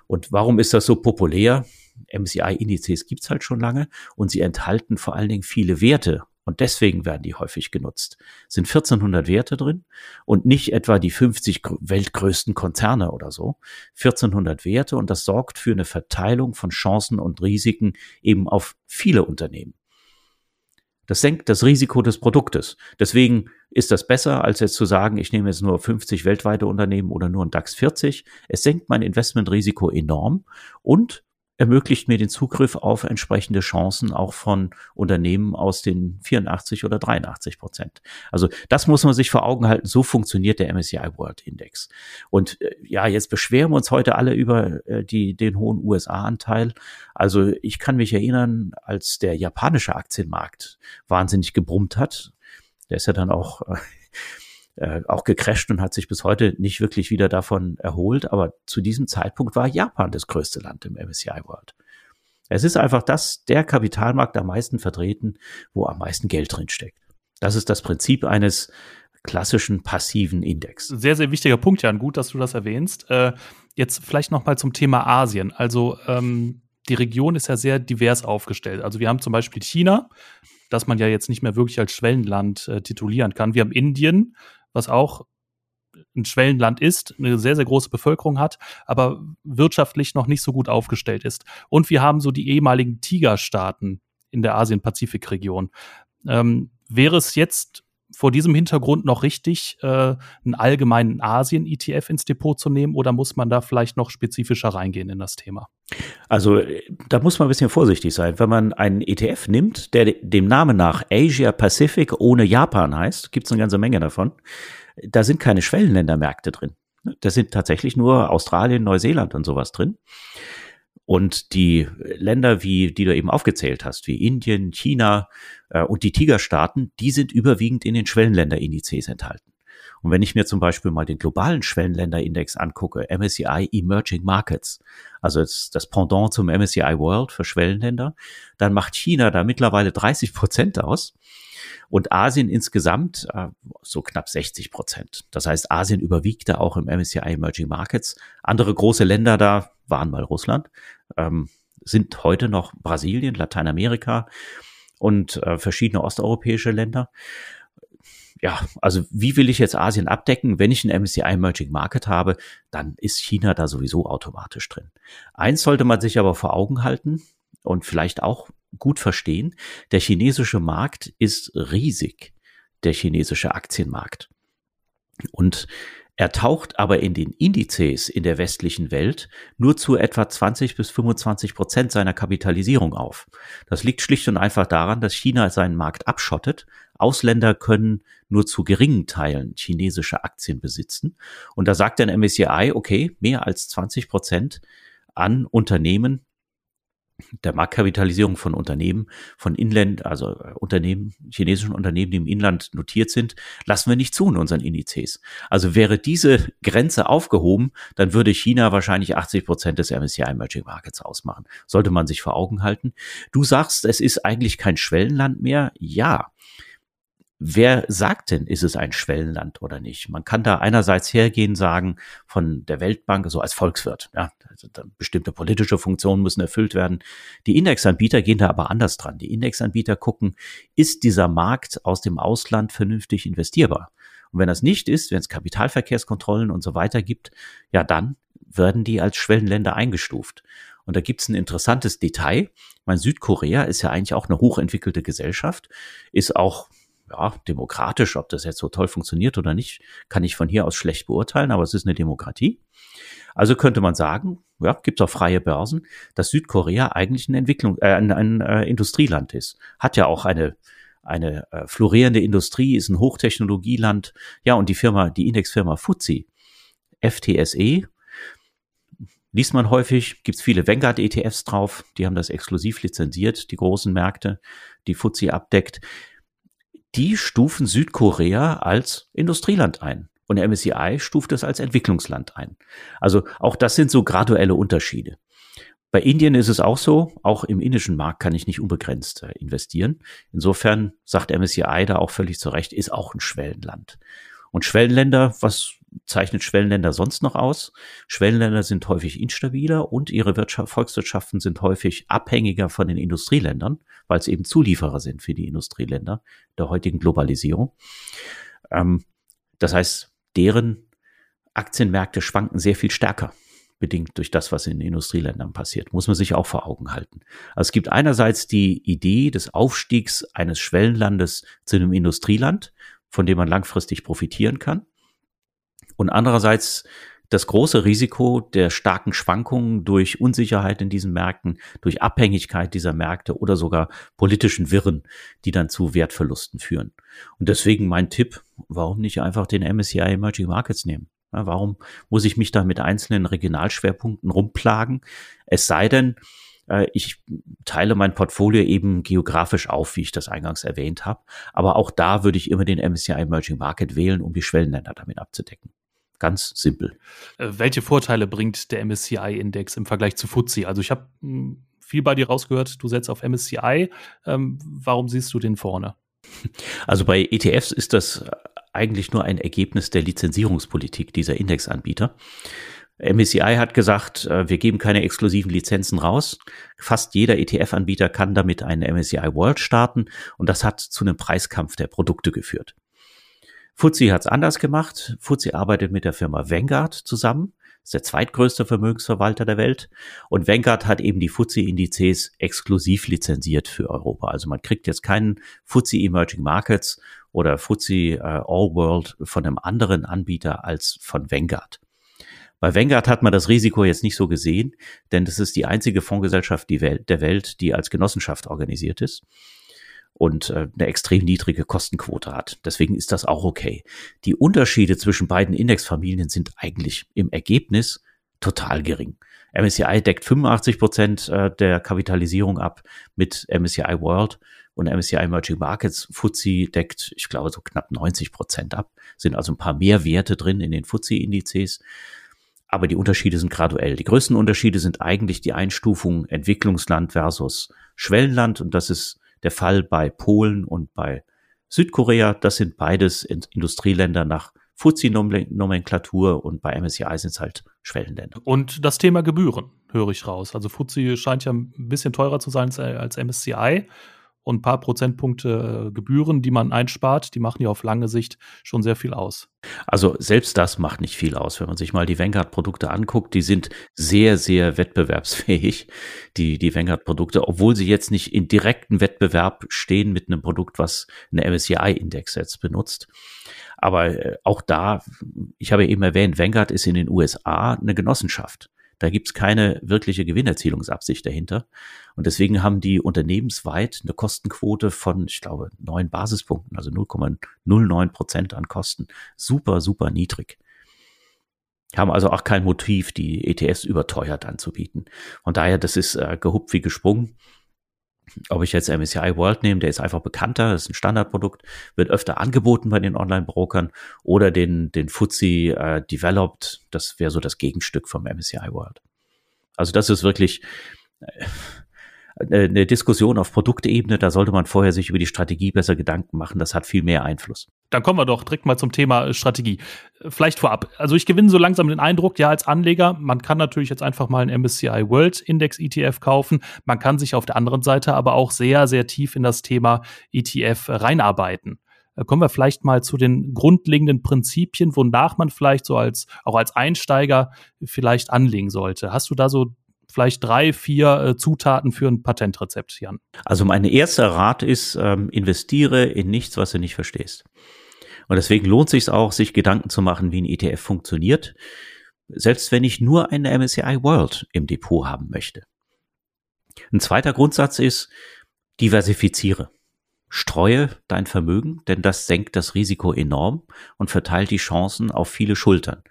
Und warum ist das so populär? MSCI-Indizes gibt es halt schon lange und sie enthalten vor allen Dingen viele Werte und deswegen werden die häufig genutzt. Es sind 1400 Werte drin und nicht etwa die 50 weltgrößten Konzerne oder so. 1400 Werte und das sorgt für eine Verteilung von Chancen und Risiken eben auf viele Unternehmen. Das senkt das Risiko des Produktes. Deswegen ist das besser, als jetzt zu sagen, ich nehme jetzt nur 50 weltweite Unternehmen oder nur ein DAX 40. Es senkt mein Investmentrisiko enorm und ermöglicht mir den Zugriff auf entsprechende Chancen auch von Unternehmen aus den 84 oder 83%. Also das muss man sich vor Augen halten. So funktioniert der MSCI World Index. Und jetzt beschweren wir uns heute alle über den hohen USA-Anteil. Also ich kann mich erinnern, als der japanische Aktienmarkt wahnsinnig gebrummt hat. Der ist ja dann auch gecrasht und hat sich bis heute nicht wirklich wieder davon erholt. Aber zu diesem Zeitpunkt war Japan das größte Land im MSCI World. Es ist einfach der Kapitalmarkt am meisten vertreten, wo am meisten Geld drinsteckt. Das ist das Prinzip eines klassischen passiven Index. Sehr, sehr wichtiger Punkt, Jan. Gut, dass du das erwähnst. Jetzt vielleicht nochmal zum Thema Asien. Also die Region ist ja sehr divers aufgestellt. Also wir haben zum Beispiel China, das man ja jetzt nicht mehr wirklich als Schwellenland titulieren kann. Wir haben Indien, was auch ein Schwellenland ist, eine sehr, sehr große Bevölkerung hat, aber wirtschaftlich noch nicht so gut aufgestellt ist. Und wir haben so die ehemaligen Tigerstaaten in der Asien-Pazifik-Region. Wäre es jetzt vor diesem Hintergrund noch richtig, einen allgemeinen Asien-ETF ins Depot zu nehmen oder muss man da vielleicht noch spezifischer reingehen in das Thema? Also da muss man ein bisschen vorsichtig sein. Wenn man einen ETF nimmt, der dem Namen nach Asia Pacific ohne Japan heißt, gibt es eine ganze Menge davon, da sind keine Schwellenländermärkte drin. Da sind tatsächlich nur Australien, Neuseeland und sowas drin. Und die Länder, die du eben aufgezählt hast, wie Indien, China und die Tigerstaaten, die sind überwiegend in den Schwellenländerindizes enthalten. Und wenn ich mir zum Beispiel mal den globalen Schwellenländerindex angucke, MSCI Emerging Markets, also das Pendant zum MSCI World für Schwellenländer, dann macht China da mittlerweile 30% aus. Und Asien insgesamt so knapp 60%. Das heißt, Asien überwiegt da auch im MSCI Emerging Markets. Andere große Länder da waren mal Russland, sind heute noch Brasilien, Lateinamerika und verschiedene osteuropäische Länder. Ja, also wie will ich jetzt Asien abdecken? Wenn ich einen MSCI Emerging Market habe, dann ist China da sowieso automatisch drin. Eins sollte man sich aber vor Augen halten und vielleicht auch gut verstehen. Der chinesische Markt ist riesig, der chinesische Aktienmarkt. Und er taucht aber in den Indizes in der westlichen Welt nur zu etwa 20-25% seiner Kapitalisierung auf. Das liegt schlicht und einfach daran, dass China seinen Markt abschottet. Ausländer können nur zu geringen Teilen chinesische Aktien besitzen. Und da sagt dann MSCI, okay, mehr als 20% an Unternehmen, der Marktkapitalisierung von Unternehmen, von Inland, also Unternehmen, chinesischen Unternehmen, die im Inland notiert sind, lassen wir nicht zu in unseren Indizes. Also wäre diese Grenze aufgehoben, dann würde China wahrscheinlich 80% des MSCI Emerging Markets ausmachen. Sollte man sich vor Augen halten. Du sagst, es ist eigentlich kein Schwellenland mehr. Ja. Wer sagt denn, ist es ein Schwellenland oder nicht? Man kann da einerseits hergehen, sagen, von der Weltbank, so als Volkswirt, ja, bestimmte politische Funktionen müssen erfüllt werden. Die Indexanbieter gehen da aber anders dran. Die Indexanbieter gucken, ist dieser Markt aus dem Ausland vernünftig investierbar? Und wenn das nicht ist, wenn es Kapitalverkehrskontrollen und so weiter gibt, ja, dann werden die als Schwellenländer eingestuft. Und da gibt es ein interessantes Detail. Ich meine, Südkorea ist ja eigentlich auch eine hochentwickelte Gesellschaft, ist auch ja, demokratisch, ob das jetzt so toll funktioniert oder nicht, kann ich von hier aus schlecht beurteilen, aber es ist eine Demokratie. Also könnte man sagen, ja, gibt es auch freie Börsen, dass Südkorea eigentlich ein Industrieland ist. Hat ja auch eine florierende Industrie, ist ein Hochtechnologieland. Ja, und die Indexfirma FTSE, FTSE, liest man häufig, gibt es viele Vanguard-ETFs drauf, die haben das exklusiv lizenziert, die großen Märkte, die FTSE abdeckt. Die stufen Südkorea als Industrieland ein und der MSCI stuft es als Entwicklungsland ein. Also auch das sind so graduelle Unterschiede. Bei Indien ist es auch so, auch im indischen Markt kann ich nicht unbegrenzt investieren. Insofern sagt MSCI da auch völlig zu Recht, ist auch ein Schwellenland. Und Schwellenländer, was zeichnet Schwellenländer sonst noch aus? Schwellenländer sind häufig instabiler und ihre Volkswirtschaften sind häufig abhängiger von den Industrieländern, weil es eben Zulieferer sind für die Industrieländer der heutigen Globalisierung. Das heißt, deren Aktienmärkte schwanken sehr viel stärker, bedingt durch das, was in den Industrieländern passiert. Muss man sich auch vor Augen halten. Also es gibt einerseits die Idee des Aufstiegs eines Schwellenlandes zu einem Industrieland, von dem man langfristig profitieren kann. Und andererseits das große Risiko der starken Schwankungen durch Unsicherheit in diesen Märkten, durch Abhängigkeit dieser Märkte oder sogar politischen Wirren, die dann zu Wertverlusten führen. Und deswegen mein Tipp, warum nicht einfach den MSCI Emerging Markets nehmen? Ja, warum muss ich mich da mit einzelnen Regionalschwerpunkten rumplagen? Es sei denn, ich teile mein Portfolio eben geografisch auf, wie ich das eingangs erwähnt habe. Aber auch da würde ich immer den MSCI Emerging Market wählen, um die Schwellenländer damit abzudecken. Ganz simpel. Welche Vorteile bringt der MSCI-Index im Vergleich zu FTSE? Also ich habe viel bei dir rausgehört, du setzt auf MSCI. Warum siehst du den vorne? Also bei ETFs ist das eigentlich nur ein Ergebnis der Lizenzierungspolitik dieser Indexanbieter. MSCI hat gesagt, wir geben keine exklusiven Lizenzen raus. Fast jeder ETF-Anbieter kann damit einen MSCI World starten und das hat zu einem Preiskampf der Produkte geführt. FTSE hat es anders gemacht. FTSE arbeitet mit der Firma Vanguard zusammen, ist der zweitgrößte Vermögensverwalter der Welt und Vanguard hat eben die FTSE-Indizes exklusiv lizenziert für Europa. Also man kriegt jetzt keinen FTSE Emerging Markets oder FTSE All World von einem anderen Anbieter als von Vanguard. Bei Vanguard hat man das Risiko jetzt nicht so gesehen, denn das ist die einzige Fondsgesellschaft der Welt, die als Genossenschaft organisiert ist und eine extrem niedrige Kostenquote hat. Deswegen ist das auch okay. Die Unterschiede zwischen beiden Indexfamilien sind eigentlich im Ergebnis total gering. MSCI deckt 85% der Kapitalisierung ab mit MSCI World und MSCI Emerging Markets. FTSE deckt, ich glaube, so knapp 90% ab. Sind also ein paar mehr Werte drin in den FTSE-Indizes. Aber die Unterschiede sind graduell. Die größten Unterschiede sind eigentlich die Einstufung Entwicklungsland versus Schwellenland. Und das ist der Fall bei Polen und bei Südkorea. Das sind beides Industrieländer nach FTSE-Nomenklatur und bei MSCI sind es halt Schwellenländer. Und das Thema Gebühren höre ich raus. Also FTSE scheint ja ein bisschen teurer zu sein als MSCI. Und ein paar Prozentpunkte Gebühren, die man einspart, die machen ja auf lange Sicht schon sehr viel aus. Also selbst das macht nicht viel aus. Wenn man sich mal die Vanguard-Produkte anguckt, die sind sehr, sehr wettbewerbsfähig, die Vanguard-Produkte, obwohl sie jetzt nicht in direkten Wettbewerb stehen mit einem Produkt, was einen MSCI-Index jetzt benutzt. Aber auch da, ich habe eben erwähnt, Vanguard ist in den USA eine Genossenschaft. Da gibt's keine wirkliche Gewinnerzielungsabsicht dahinter. Und deswegen haben die unternehmensweit eine Kostenquote von, ich glaube, 9 Basispunkten, also 0,09% an Kosten. Super, super niedrig. Haben also auch kein Motiv, die ETFs überteuert anzubieten. Von daher, das ist gehupft wie gesprungen. Ob ich jetzt MSCI World nehme, der ist einfach bekannter, das ist ein Standardprodukt, wird öfter angeboten bei den Online-Brokern, oder den FTSE Developed, das wäre so das Gegenstück vom MSCI World. Also das ist wirklich eine Diskussion auf Produktebene, da sollte man vorher sich über die Strategie besser Gedanken machen, das hat viel mehr Einfluss. Dann kommen wir doch direkt mal zum Thema Strategie. Vielleicht vorab, also ich gewinne so langsam den Eindruck, ja, als Anleger, man kann natürlich jetzt einfach mal einen MSCI World Index ETF kaufen, man kann sich auf der anderen Seite aber auch sehr, sehr tief in das Thema ETF reinarbeiten. Kommen wir vielleicht mal zu den grundlegenden Prinzipien, wonach man vielleicht so auch als Einsteiger vielleicht anlegen sollte. Hast du da so vielleicht 3, 4 Zutaten für ein Patentrezept, Jan? Also mein erster Rat ist, investiere in nichts, was du nicht verstehst. Und deswegen lohnt es sich auch, sich Gedanken zu machen, wie ein ETF funktioniert, selbst wenn ich nur eine MSCI World im Depot haben möchte. Ein zweiter Grundsatz ist, diversifiziere. Streue dein Vermögen, denn das senkt das Risiko enorm und verteilt die Chancen auf viele Schultern.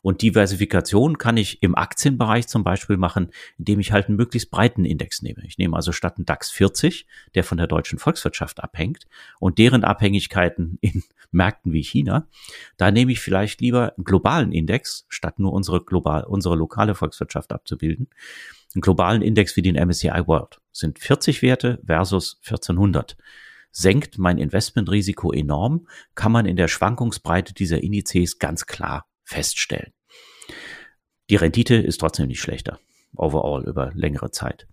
Und Diversifikation kann ich im Aktienbereich zum Beispiel machen, indem ich halt einen möglichst breiten Index nehme. Ich nehme also statt einen DAX 40, der von der deutschen Volkswirtschaft abhängt und deren Abhängigkeiten in Märkten wie China, da nehme ich vielleicht lieber einen globalen Index, statt nur unsere lokale Volkswirtschaft abzubilden. Einen globalen Index wie den MSCI World sind 40 Werte versus 1400. Senkt mein Investmentrisiko enorm, kann man in der Schwankungsbreite dieser Indizes ganz klar feststellen. Die Rendite ist trotzdem nicht schlechter, overall über längere Zeit.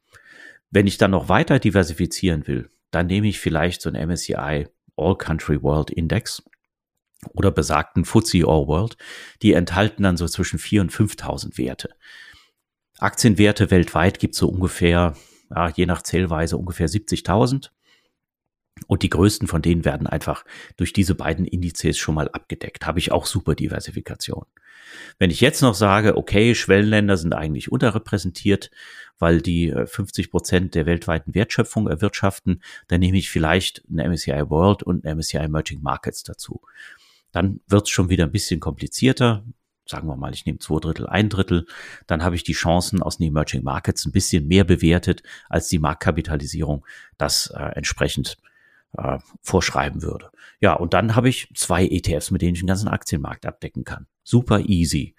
Wenn ich dann noch weiter diversifizieren will, dann nehme ich vielleicht so einen MSCI All Country World Index oder besagten FTSE All World. Die enthalten dann so zwischen 4.000 und 5.000 Werte. Aktienwerte weltweit gibt es so ungefähr, ja, je nach Zählweise ungefähr 70.000. Und die größten von denen werden einfach durch diese beiden Indizes schon mal abgedeckt. Habe ich auch super Diversifikation. Wenn ich jetzt noch sage, okay, Schwellenländer sind eigentlich unterrepräsentiert, weil die 50% der weltweiten Wertschöpfung erwirtschaften, dann nehme ich vielleicht eine MSCI World und eine MSCI Emerging Markets dazu. Dann wird es schon wieder ein bisschen komplizierter. Sagen wir mal, ich nehme 2/3, 1/3, dann habe ich die Chancen aus den Emerging Markets ein bisschen mehr bewertet, als die Marktkapitalisierung das entsprechend vorschreiben würde. Ja, und dann habe ich 2 ETFs, mit denen ich den ganzen Aktienmarkt abdecken kann. Super easy.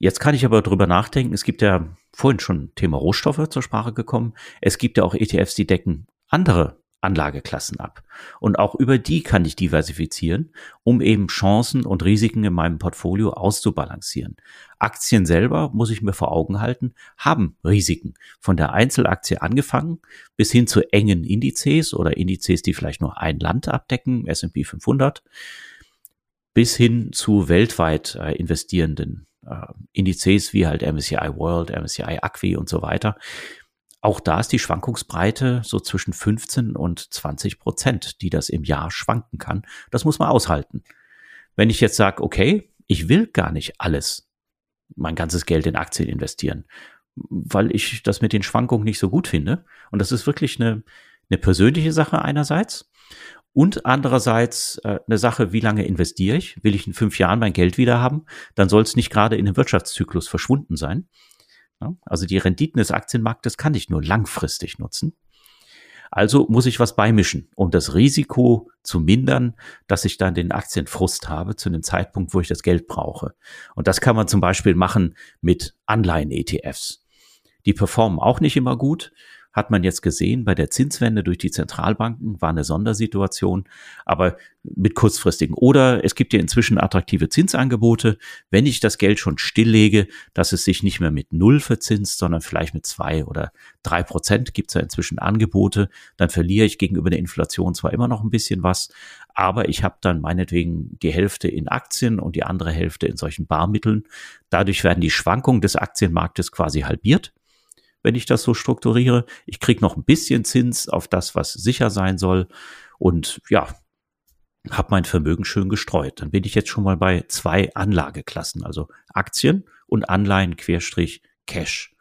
Jetzt kann ich aber drüber nachdenken, es gibt ja vorhin schon Thema Rohstoffe zur Sprache gekommen. Es gibt ja auch ETFs, die decken andere Anlageklassen ab. Und auch über die kann ich diversifizieren, um eben Chancen und Risiken in meinem Portfolio auszubalancieren. Aktien selber, muss ich mir vor Augen halten, haben Risiken. Von der Einzelaktie angefangen bis hin zu engen Indizes oder Indizes, die vielleicht nur ein Land abdecken, S&P 500, bis hin zu weltweit investierenden Indizes wie halt MSCI World, MSCI ACWI und so weiter. Auch da ist die Schwankungsbreite so zwischen 15 und 20%, die das im Jahr schwanken kann. Das muss man aushalten. Wenn ich jetzt sage, okay, ich will gar nicht alles, mein ganzes Geld in Aktien investieren, weil ich das mit den Schwankungen nicht so gut finde. Und das ist wirklich eine persönliche Sache einerseits. Und andererseits eine Sache, wie lange investiere ich? Will ich in 5 Jahren mein Geld wieder haben? Dann soll es nicht gerade in dem Wirtschaftszyklus verschwunden sein. Also die Renditen des Aktienmarktes kann ich nur langfristig nutzen. Also muss ich was beimischen, um das Risiko zu mindern, dass ich dann den Aktienfrust habe zu einem Zeitpunkt, wo ich das Geld brauche. Und das kann man zum Beispiel machen mit Anleihen-ETFs. Die performen auch nicht immer gut, hat man jetzt gesehen, bei der Zinswende durch die Zentralbanken war eine Sondersituation, aber mit kurzfristigen. Oder es gibt ja inzwischen attraktive Zinsangebote, wenn ich das Geld schon stilllege, dass es sich nicht mehr mit 0 verzinst, sondern vielleicht mit 2 oder 3%, gibt es ja inzwischen Angebote, dann verliere ich gegenüber der Inflation zwar immer noch ein bisschen was, aber ich habe dann meinetwegen die Hälfte in Aktien und die andere Hälfte in solchen Barmitteln. Dadurch werden die Schwankungen des Aktienmarktes quasi halbiert, wenn ich das so strukturiere. Ich kriege noch ein bisschen Zins auf das, was sicher sein soll, und ja, habe mein Vermögen schön gestreut. Dann bin ich jetzt schon mal bei 2 Anlageklassen, also Aktien und Anleihen-Cash.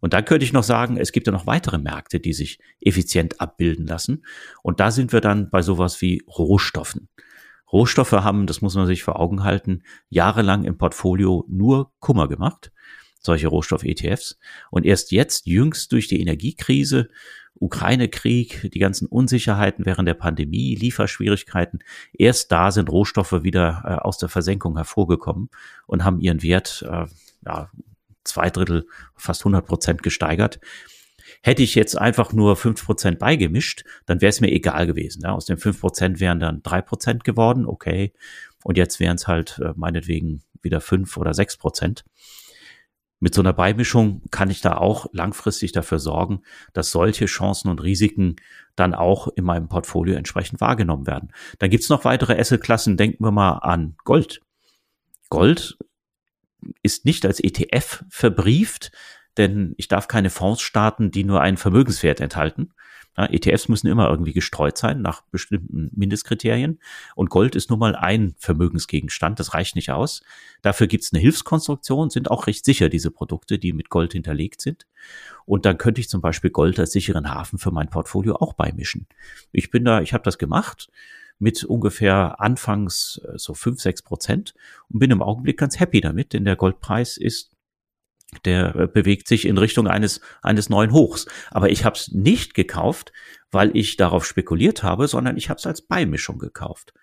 Und dann könnte ich noch sagen, es gibt ja noch weitere Märkte, die sich effizient abbilden lassen. Und da sind wir dann bei sowas wie Rohstoffen. Rohstoffe haben, das muss man sich vor Augen halten, jahrelang im Portfolio nur Kummer gemacht, solche Rohstoff-ETFs. Und erst jetzt, jüngst durch die Energiekrise, Ukraine-Krieg, die ganzen Unsicherheiten während der Pandemie, Lieferschwierigkeiten, erst da sind Rohstoffe wieder aus der Versenkung hervorgekommen und haben ihren Wert, 2/3, fast 100% gesteigert. Hätte ich jetzt einfach nur 5% beigemischt, dann wäre es mir egal gewesen. Ja, aus den 5% wären dann 3% geworden, okay. Und jetzt wären es halt meinetwegen wieder 5 oder 6%. Mit so einer Beimischung kann ich da auch langfristig dafür sorgen, dass solche Chancen und Risiken dann auch in meinem Portfolio entsprechend wahrgenommen werden. Dann gibt es noch weitere Assetklassen. Denken wir mal an Gold. Gold ist nicht als ETF verbrieft, denn ich darf keine Fonds starten, die nur einen Vermögenswert enthalten. Ja, ETFs müssen immer irgendwie gestreut sein nach bestimmten Mindestkriterien, und Gold ist nun mal ein Vermögensgegenstand, das reicht nicht aus. Dafür gibt es eine Hilfskonstruktion, sind auch recht sicher diese Produkte, die mit Gold hinterlegt sind, und dann könnte ich zum Beispiel Gold als sicheren Hafen für mein Portfolio auch beimischen. Ich habe das gemacht mit ungefähr anfangs so 5-6% und bin im Augenblick ganz happy damit, denn der Goldpreis der bewegt sich in Richtung eines neuen Hochs. Aber ich habe es nicht gekauft, weil ich darauf spekuliert habe, sondern ich habe es als Beimischung gekauft.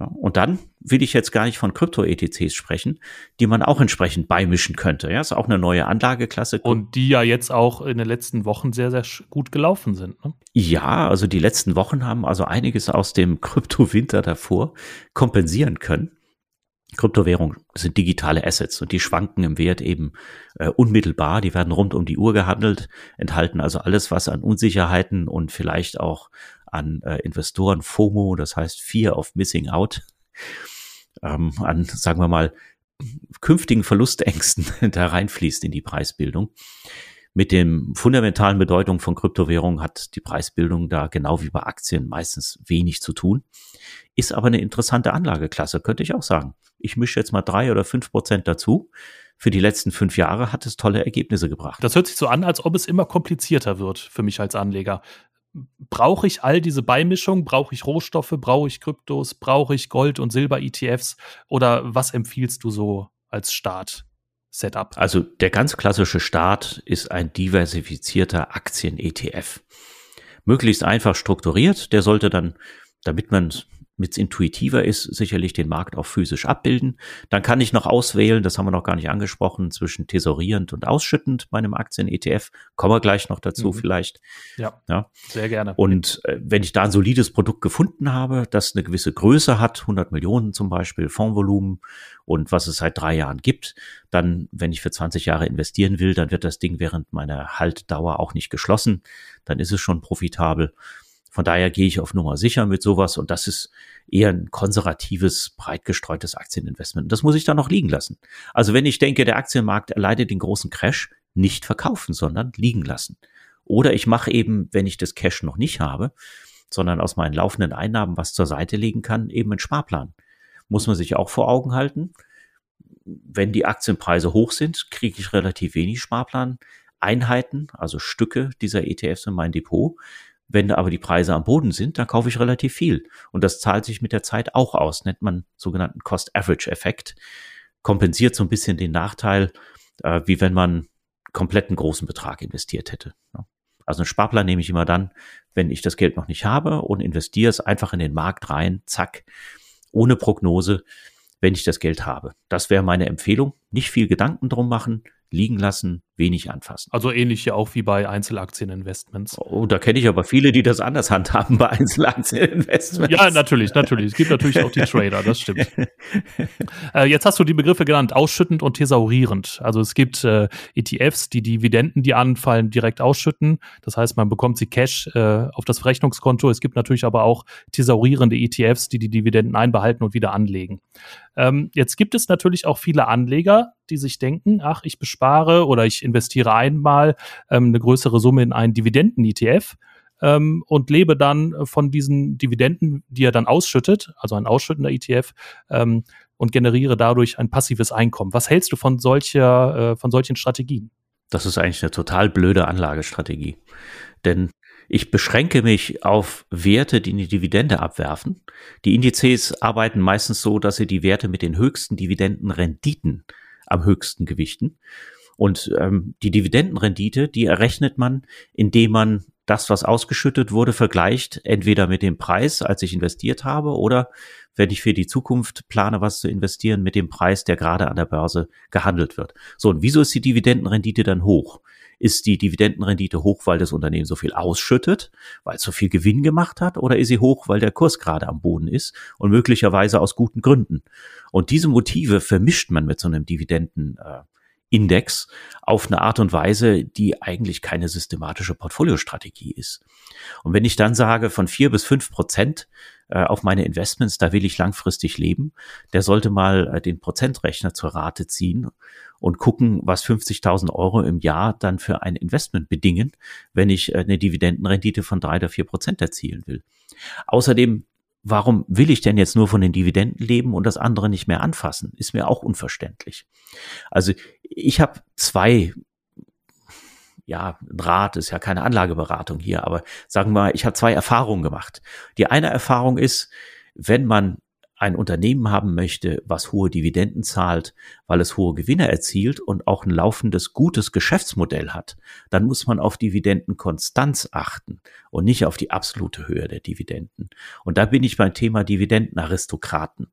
Ja, und dann will ich jetzt gar nicht von Krypto-ETCs sprechen, die man auch entsprechend beimischen könnte. Ja, ist auch eine neue Anlageklasse. Und die ja jetzt auch in den letzten Wochen sehr, sehr gut gelaufen sind. Ne? Ja, also die letzten Wochen haben also einiges aus dem Kryptowinter davor kompensieren können. Kryptowährungen sind digitale Assets und die schwanken im Wert eben unmittelbar. Die werden rund um die Uhr gehandelt, enthalten also alles, was an Unsicherheiten und vielleicht auch an Investoren FOMO, das heißt Fear of Missing Out, an, sagen wir mal, künftigen Verlustängsten da reinfließt in die Preisbildung. Mit dem fundamentalen Bedeutung von Kryptowährungen hat die Preisbildung da genau wie bei Aktien meistens wenig zu tun. Ist aber eine interessante Anlageklasse, könnte ich auch sagen. Ich mische jetzt mal 3 oder 5% dazu. Für die letzten 5 Jahre hat es tolle Ergebnisse gebracht. Das hört sich so an, als ob es immer komplizierter wird für mich als Anleger. Brauche ich all diese Beimischung? Brauche ich Rohstoffe? Brauche ich Kryptos? Brauche ich Gold- und Silber-ETFs? Oder was empfiehlst du so als Start? Setup. Also der ganz klassische Start ist ein diversifizierter Aktien-ETF. Möglichst einfach strukturiert. Der sollte dann, damit man mit intuitiver ist, sicherlich den Markt auch physisch abbilden. Dann kann ich noch auswählen, das haben wir noch gar nicht angesprochen, zwischen tesorierend und ausschüttend bei einem Aktien-ETF. Kommen wir gleich noch dazu vielleicht. Ja, sehr gerne. Und wenn ich da ein solides Produkt gefunden habe, das eine gewisse Größe hat, 100 Millionen zum Beispiel, Fondsvolumen und was es seit 3 Jahren gibt, dann, wenn ich für 20 Jahre investieren will, dann wird das Ding während meiner Haltdauer auch nicht geschlossen. Dann ist es schon profitabel. Von daher gehe ich auf Nummer sicher mit sowas, und das ist eher ein konservatives, breit gestreutes Aktieninvestment. Das muss ich dann noch liegen lassen. Also wenn ich denke, der Aktienmarkt erleidet den großen Crash, nicht verkaufen, sondern liegen lassen. Oder ich mache eben, wenn ich das Cash noch nicht habe, sondern aus meinen laufenden Einnahmen was zur Seite legen kann, eben einen Sparplan. Muss man sich auch vor Augen halten. Wenn die Aktienpreise hoch sind, kriege ich relativ wenig Sparplan-Einheiten, also Stücke dieser ETFs in mein Depot. Wenn aber die Preise am Boden sind, dann kaufe ich relativ viel. Und das zahlt sich mit der Zeit auch aus, nennt man sogenannten Cost-Average-Effekt. Kompensiert so ein bisschen den Nachteil, wie wenn man komplett einen großen Betrag investiert hätte. Also einen Sparplan nehme ich immer dann, wenn ich das Geld noch nicht habe, und investiere es einfach in den Markt rein, zack, ohne Prognose, wenn ich das Geld habe. Das wäre meine Empfehlung. Nicht viel Gedanken drum machen, liegen lassen, wenig anfassen. Also ähnlich ja auch wie bei Einzelaktieninvestments. Oh, da kenne ich aber viele, die das anders handhaben bei Einzelaktieninvestments. Ja, natürlich, natürlich. Es gibt natürlich auch die Trader, das stimmt. Jetzt hast du die Begriffe genannt, ausschüttend und thesaurierend. Also es gibt ETFs, die Dividenden, die anfallen, direkt ausschütten. Das heißt, man bekommt sie Cash auf das Verrechnungskonto. Es gibt natürlich aber auch thesaurierende ETFs, die Dividenden einbehalten und wieder anlegen. Jetzt gibt es natürlich auch viele Anleger, die sich denken, ach, ich bespare oder ich investiere einmal eine größere Summe in einen Dividenden-ETF und lebe dann von diesen Dividenden, die er dann ausschüttet, also ein ausschüttender ETF, und generiere dadurch ein passives Einkommen. Was hältst du von solchen Strategien? Das ist eigentlich eine total blöde Anlagestrategie, denn ich beschränke mich auf Werte, die eine Dividende abwerfen. Die Indizes arbeiten meistens so, dass sie die Werte mit den höchsten Dividendenrenditen am höchsten gewichten. Und die Dividendenrendite, die errechnet man, indem man das, was ausgeschüttet wurde, vergleicht, entweder mit dem Preis, als ich investiert habe, oder wenn ich für die Zukunft plane, was zu investieren, mit dem Preis, der gerade an der Börse gehandelt wird. So, und wieso ist die Dividendenrendite dann hoch? Ist die Dividendenrendite hoch, weil das Unternehmen so viel ausschüttet, weil es so viel Gewinn gemacht hat, oder ist sie hoch, weil der Kurs gerade am Boden ist und möglicherweise aus guten Gründen? Und diese Motive vermischt man mit so einem Dividenden-Index auf eine Art und Weise, die eigentlich keine systematische Portfoliostrategie ist. Und wenn ich dann sage, von 4-5% auf meine Investments, da will ich langfristig leben, der sollte mal den Prozentrechner zur Rate ziehen und gucken, was 50.000 Euro im Jahr dann für ein Investment bedingen, wenn ich eine Dividendenrendite von 3-4% erzielen will. Außerdem, warum will ich denn jetzt nur von den Dividenden leben und das andere nicht mehr anfassen? Ist mir auch unverständlich. Also ich habe ein Rat ist ja keine Anlageberatung hier, aber sagen wir mal, ich habe 2 Erfahrungen gemacht. Die eine Erfahrung ist, wenn man ein Unternehmen haben möchte, was hohe Dividenden zahlt, weil es hohe Gewinne erzielt und auch ein laufendes, gutes Geschäftsmodell hat, dann muss man auf Dividendenkonstanz achten und nicht auf die absolute Höhe der Dividenden. Und da bin ich beim Thema Dividendenaristokraten.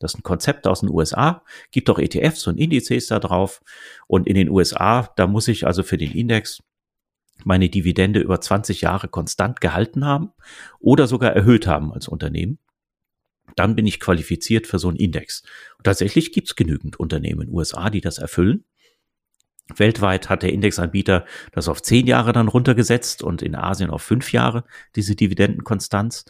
Das ist ein Konzept aus den USA, gibt auch ETFs und Indizes da drauf. Und in den USA, da muss ich also für den Index meine Dividende über 20 Jahre konstant gehalten haben oder sogar erhöht haben als Unternehmen. Dann bin ich qualifiziert für so einen Index. Und tatsächlich gibt es genügend Unternehmen in den USA, die das erfüllen. Weltweit hat der Indexanbieter das auf 10 Jahre dann runtergesetzt und in Asien auf 5 Jahre, diese Dividendenkonstanz,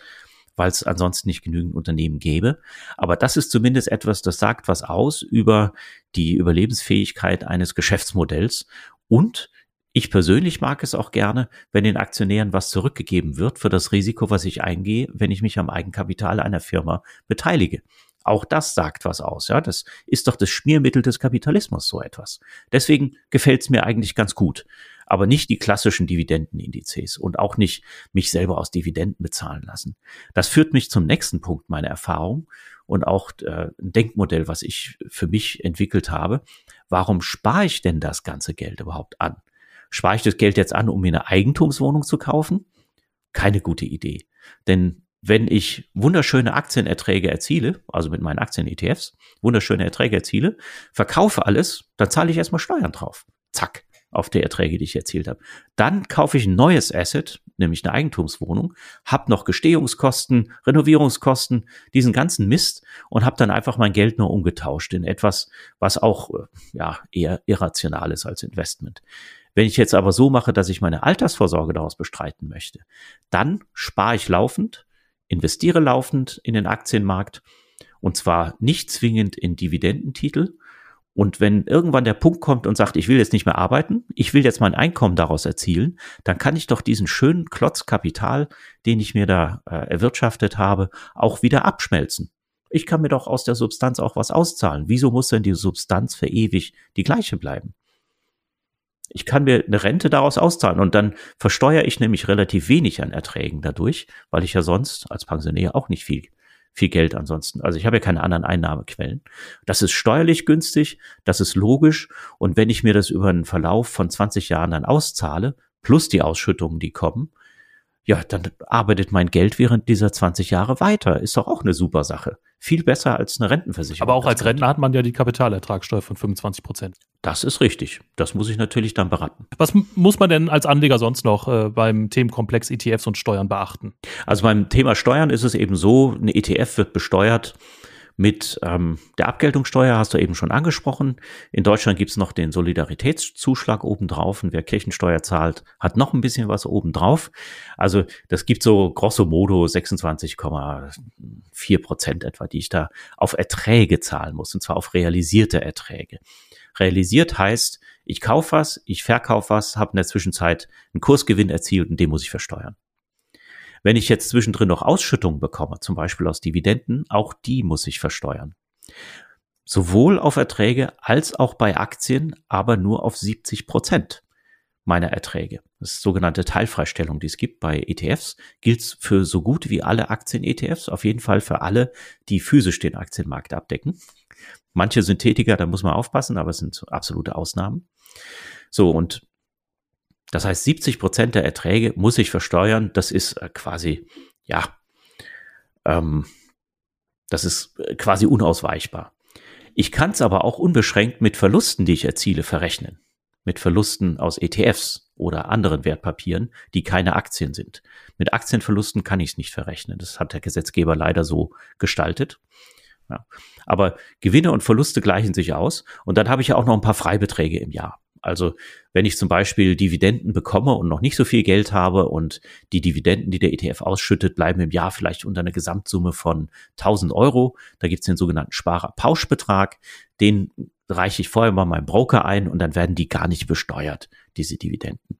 weil es ansonsten nicht genügend Unternehmen gäbe. Aber das ist zumindest etwas, das sagt was aus über die Überlebensfähigkeit eines Geschäftsmodells. Und ich persönlich mag es auch gerne, wenn den Aktionären was zurückgegeben wird für das Risiko, was ich eingehe, wenn ich mich am Eigenkapital einer Firma beteilige. Auch das sagt was aus, ja. Das ist doch das Schmiermittel des Kapitalismus, so etwas. Deswegen gefällt es mir eigentlich ganz gut. Aber nicht die klassischen Dividendenindizes und auch nicht mich selber aus Dividenden bezahlen lassen. Das führt mich zum nächsten Punkt meiner Erfahrung und auch ein Denkmodell, was ich für mich entwickelt habe. Warum spare ich denn das ganze Geld überhaupt an? Spare ich das Geld jetzt an, um mir eine Eigentumswohnung zu kaufen? Keine gute Idee. Denn wenn ich wunderschöne Aktienerträge erziele, also mit meinen Aktien-ETFs, verkaufe alles, dann zahle ich erstmal Steuern drauf. Zack, auf die Erträge, die ich erzielt habe. Dann kaufe ich ein neues Asset, nämlich eine Eigentumswohnung, habe noch Gestehungskosten, Renovierungskosten, diesen ganzen Mist und habe dann einfach mein Geld nur umgetauscht in etwas, was auch eher irrational ist als Investment. Wenn ich jetzt aber so mache, dass ich meine Altersvorsorge daraus bestreiten möchte, dann spare ich laufend, investiere laufend in den Aktienmarkt und zwar nicht zwingend in Dividendentitel. Und wenn irgendwann der Punkt kommt und sagt, ich will jetzt nicht mehr arbeiten, ich will jetzt mein Einkommen daraus erzielen, dann kann ich doch diesen schönen Klotz Kapital, den ich mir da erwirtschaftet habe, auch wieder abschmelzen. Ich kann mir doch aus der Substanz auch was auszahlen. Wieso muss denn die Substanz für ewig die gleiche bleiben? Ich kann mir eine Rente daraus auszahlen und dann versteuere ich nämlich relativ wenig an Erträgen dadurch, weil ich ja sonst als Pensionär auch nicht viel Geld ansonsten, also ich habe ja keine anderen Einnahmequellen. Das ist steuerlich günstig, das ist logisch und wenn ich mir das über einen Verlauf von 20 Jahren dann auszahle, plus die Ausschüttungen, die kommen, ja, dann arbeitet mein Geld während dieser 20 Jahre weiter. Ist doch auch eine super Sache. viel besser als eine Rentenversicherung. Aber auch als Rentner hat man ja die Kapitalertragssteuer von 25%. Das ist richtig. Das muss ich natürlich dann beraten. Was muss man denn als Anleger sonst noch beim Themenkomplex ETFs und Steuern beachten? Also beim Thema Steuern ist es eben so, ein ETF wird besteuert mit der Abgeltungssteuer, hast du eben schon angesprochen. In Deutschland gibt es noch den Solidaritätszuschlag obendrauf und wer Kirchensteuer zahlt, hat noch ein bisschen was obendrauf. Also das gibt so grosso modo 26,4% etwa, die ich da auf Erträge zahlen muss, und zwar auf realisierte Erträge. Realisiert heißt, ich kaufe was, ich verkaufe was, habe in der Zwischenzeit einen Kursgewinn erzielt und den muss ich versteuern. Wenn ich jetzt zwischendrin noch Ausschüttungen bekomme, zum Beispiel aus Dividenden, auch die muss ich versteuern. Sowohl auf Erträge als auch bei Aktien, aber nur auf 70% meiner Erträge. Das ist sogenannte Teilfreistellung, die es gibt bei ETFs. Gilt es für so gut wie alle Aktien-ETFs, auf jeden Fall für alle, die physisch den Aktienmarkt abdecken. Manche Synthetiker, da muss man aufpassen, aber es sind absolute Ausnahmen. So, und das heißt, 70% der Erträge muss ich versteuern. Das ist quasi, das ist quasi unausweichbar. Ich kann es aber auch unbeschränkt mit Verlusten, die ich erziele, verrechnen. Mit Verlusten aus ETFs oder anderen Wertpapieren, die keine Aktien sind. Mit Aktienverlusten kann ich es nicht verrechnen. Das hat der Gesetzgeber leider so gestaltet. Ja. Aber Gewinne und Verluste gleichen sich aus. Und dann habe ich ja auch noch ein paar Freibeträge im Jahr. Also wenn ich zum Beispiel Dividenden bekomme und noch nicht so viel Geld habe und die Dividenden, die der ETF ausschüttet, bleiben im Jahr vielleicht unter einer Gesamtsumme von 1.000 €. Da gibt es den sogenannten Sparerpauschbetrag. Den reiche ich vorher mal meinem Broker ein und dann werden die gar nicht besteuert, diese Dividenden.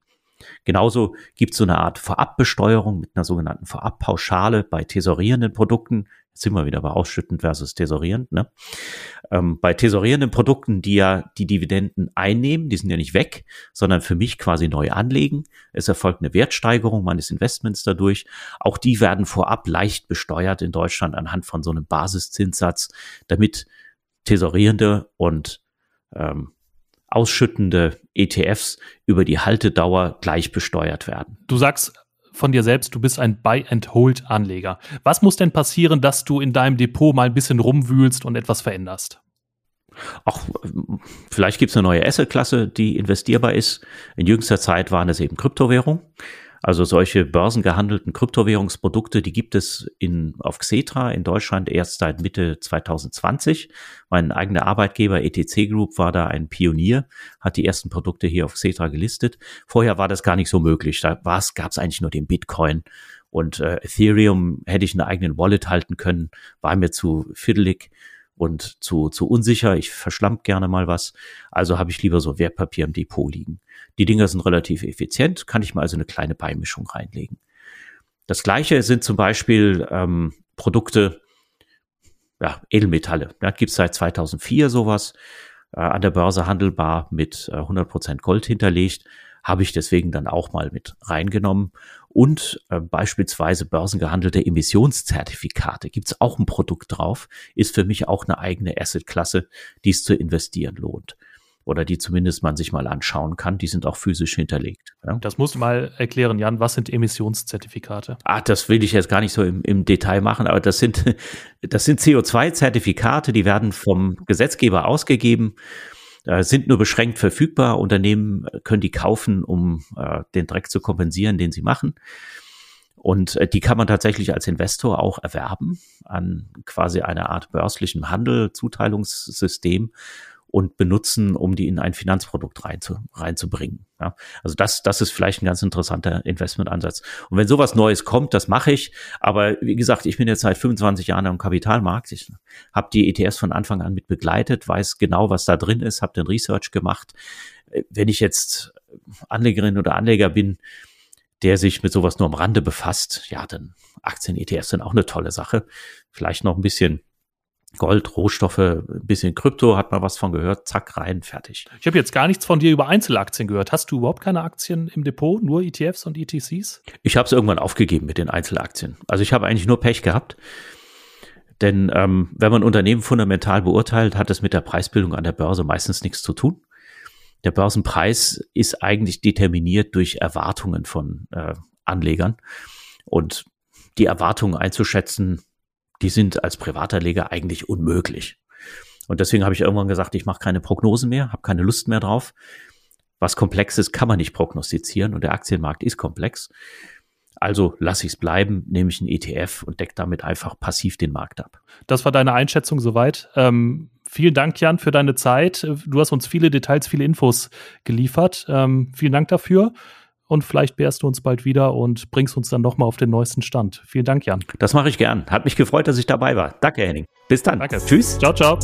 Genauso gibt es so eine Art Vorabbesteuerung mit einer sogenannten Vorabpauschale bei tesorierenden Produkten. Jetzt sind wir wieder bei ausschüttend versus tesorierend. Ne? Bei tesorierenden Produkten, die ja die Dividenden einnehmen, die sind ja nicht weg, sondern für mich quasi neu anlegen. Es erfolgt eine Wertsteigerung meines Investments dadurch. Auch die werden vorab leicht besteuert in Deutschland anhand von so einem Basiszinssatz, damit tesorierende und ausschüttende ETFs über die Haltedauer gleich besteuert werden. Du sagst von dir selbst, du bist ein Buy-and-Hold-Anleger. Was muss denn passieren, dass du in deinem Depot mal ein bisschen rumwühlst und etwas veränderst? Auch vielleicht gibt es eine neue Asset-Klasse, die investierbar ist. In jüngster Zeit waren es eben Kryptowährungen. Also solche börsengehandelten Kryptowährungsprodukte, die gibt es auf Xetra in Deutschland erst seit Mitte 2020. Mein eigener Arbeitgeber ETC Group war da ein Pionier, hat die ersten Produkte hier auf Xetra gelistet. Vorher war das gar nicht so möglich. Da gab es eigentlich nur den Bitcoin. Und Ethereum hätte ich in einer eigenen Wallet halten können, war mir zu fiddelig und zu unsicher. Ich verschlamp gerne mal was. Also habe ich lieber so Wertpapier im Depot liegen. Die Dinger sind relativ effizient, kann ich mal also eine kleine Beimischung reinlegen. Das Gleiche sind zum Beispiel Produkte, Edelmetalle. Da gibt es seit 2004 sowas, an der Börse handelbar mit 100% Gold hinterlegt. Habe ich deswegen dann auch mal mit reingenommen. Und beispielsweise börsengehandelte Emissionszertifikate. Gibt es auch ein Produkt drauf, ist für mich auch eine eigene Assetklasse, die es zu investieren lohnt. Oder die zumindest man sich mal anschauen kann, die sind auch physisch hinterlegt. Ja. Das musst du mal erklären, Jan, was sind Emissionszertifikate? Das will ich jetzt gar nicht so im Detail machen, aber das sind CO2-Zertifikate, die werden vom Gesetzgeber ausgegeben, sind nur beschränkt verfügbar. Unternehmen können die kaufen, um den Dreck zu kompensieren, den sie machen. Und die kann man tatsächlich als Investor auch erwerben, an quasi einer Art börslichem Handel, Zuteilungssystem, und benutzen, um die in ein Finanzprodukt reinzubringen. Ja, also das ist vielleicht ein ganz interessanter Investmentansatz. Und wenn sowas Neues kommt, das mache ich. Aber wie gesagt, ich bin jetzt seit 25 Jahren am Kapitalmarkt. Ich habe die ETFs von Anfang an mit begleitet, weiß genau, was da drin ist, habe den Research gemacht. Wenn ich jetzt Anlegerin oder Anleger bin, der sich mit sowas nur am Rande befasst, dann Aktien-ETFs sind auch eine tolle Sache. Vielleicht noch ein bisschen Gold, Rohstoffe, ein bisschen Krypto, hat man was von gehört, zack, rein, fertig. Ich habe jetzt gar nichts von dir über Einzelaktien gehört. Hast du überhaupt keine Aktien im Depot, nur ETFs und ETCs? Ich habe es irgendwann aufgegeben mit den Einzelaktien. Also ich habe eigentlich nur Pech gehabt, denn wenn man Unternehmen fundamental beurteilt, hat das mit der Preisbildung an der Börse meistens nichts zu tun. Der Börsenpreis ist eigentlich determiniert durch Erwartungen von Anlegern und die Erwartungen einzuschätzen, die sind als Privatanleger eigentlich unmöglich. Und deswegen habe ich irgendwann gesagt, ich mache keine Prognosen mehr, habe keine Lust mehr drauf. Was Komplexes kann man nicht prognostizieren und der Aktienmarkt ist komplex. Also lasse ich es bleiben, nehme ich einen ETF und decke damit einfach passiv den Markt ab. Das war deine Einschätzung soweit. Vielen Dank, Jan, für deine Zeit. Du hast uns viele Details, viele Infos geliefert. Vielen Dank dafür. Und vielleicht bärst du uns bald wieder und bringst uns dann nochmal auf den neuesten Stand. Vielen Dank, Jan. Das mache ich gern. Hat mich gefreut, dass ich dabei war. Danke, Henning. Bis dann. Danke. Tschüss. Ciao, ciao.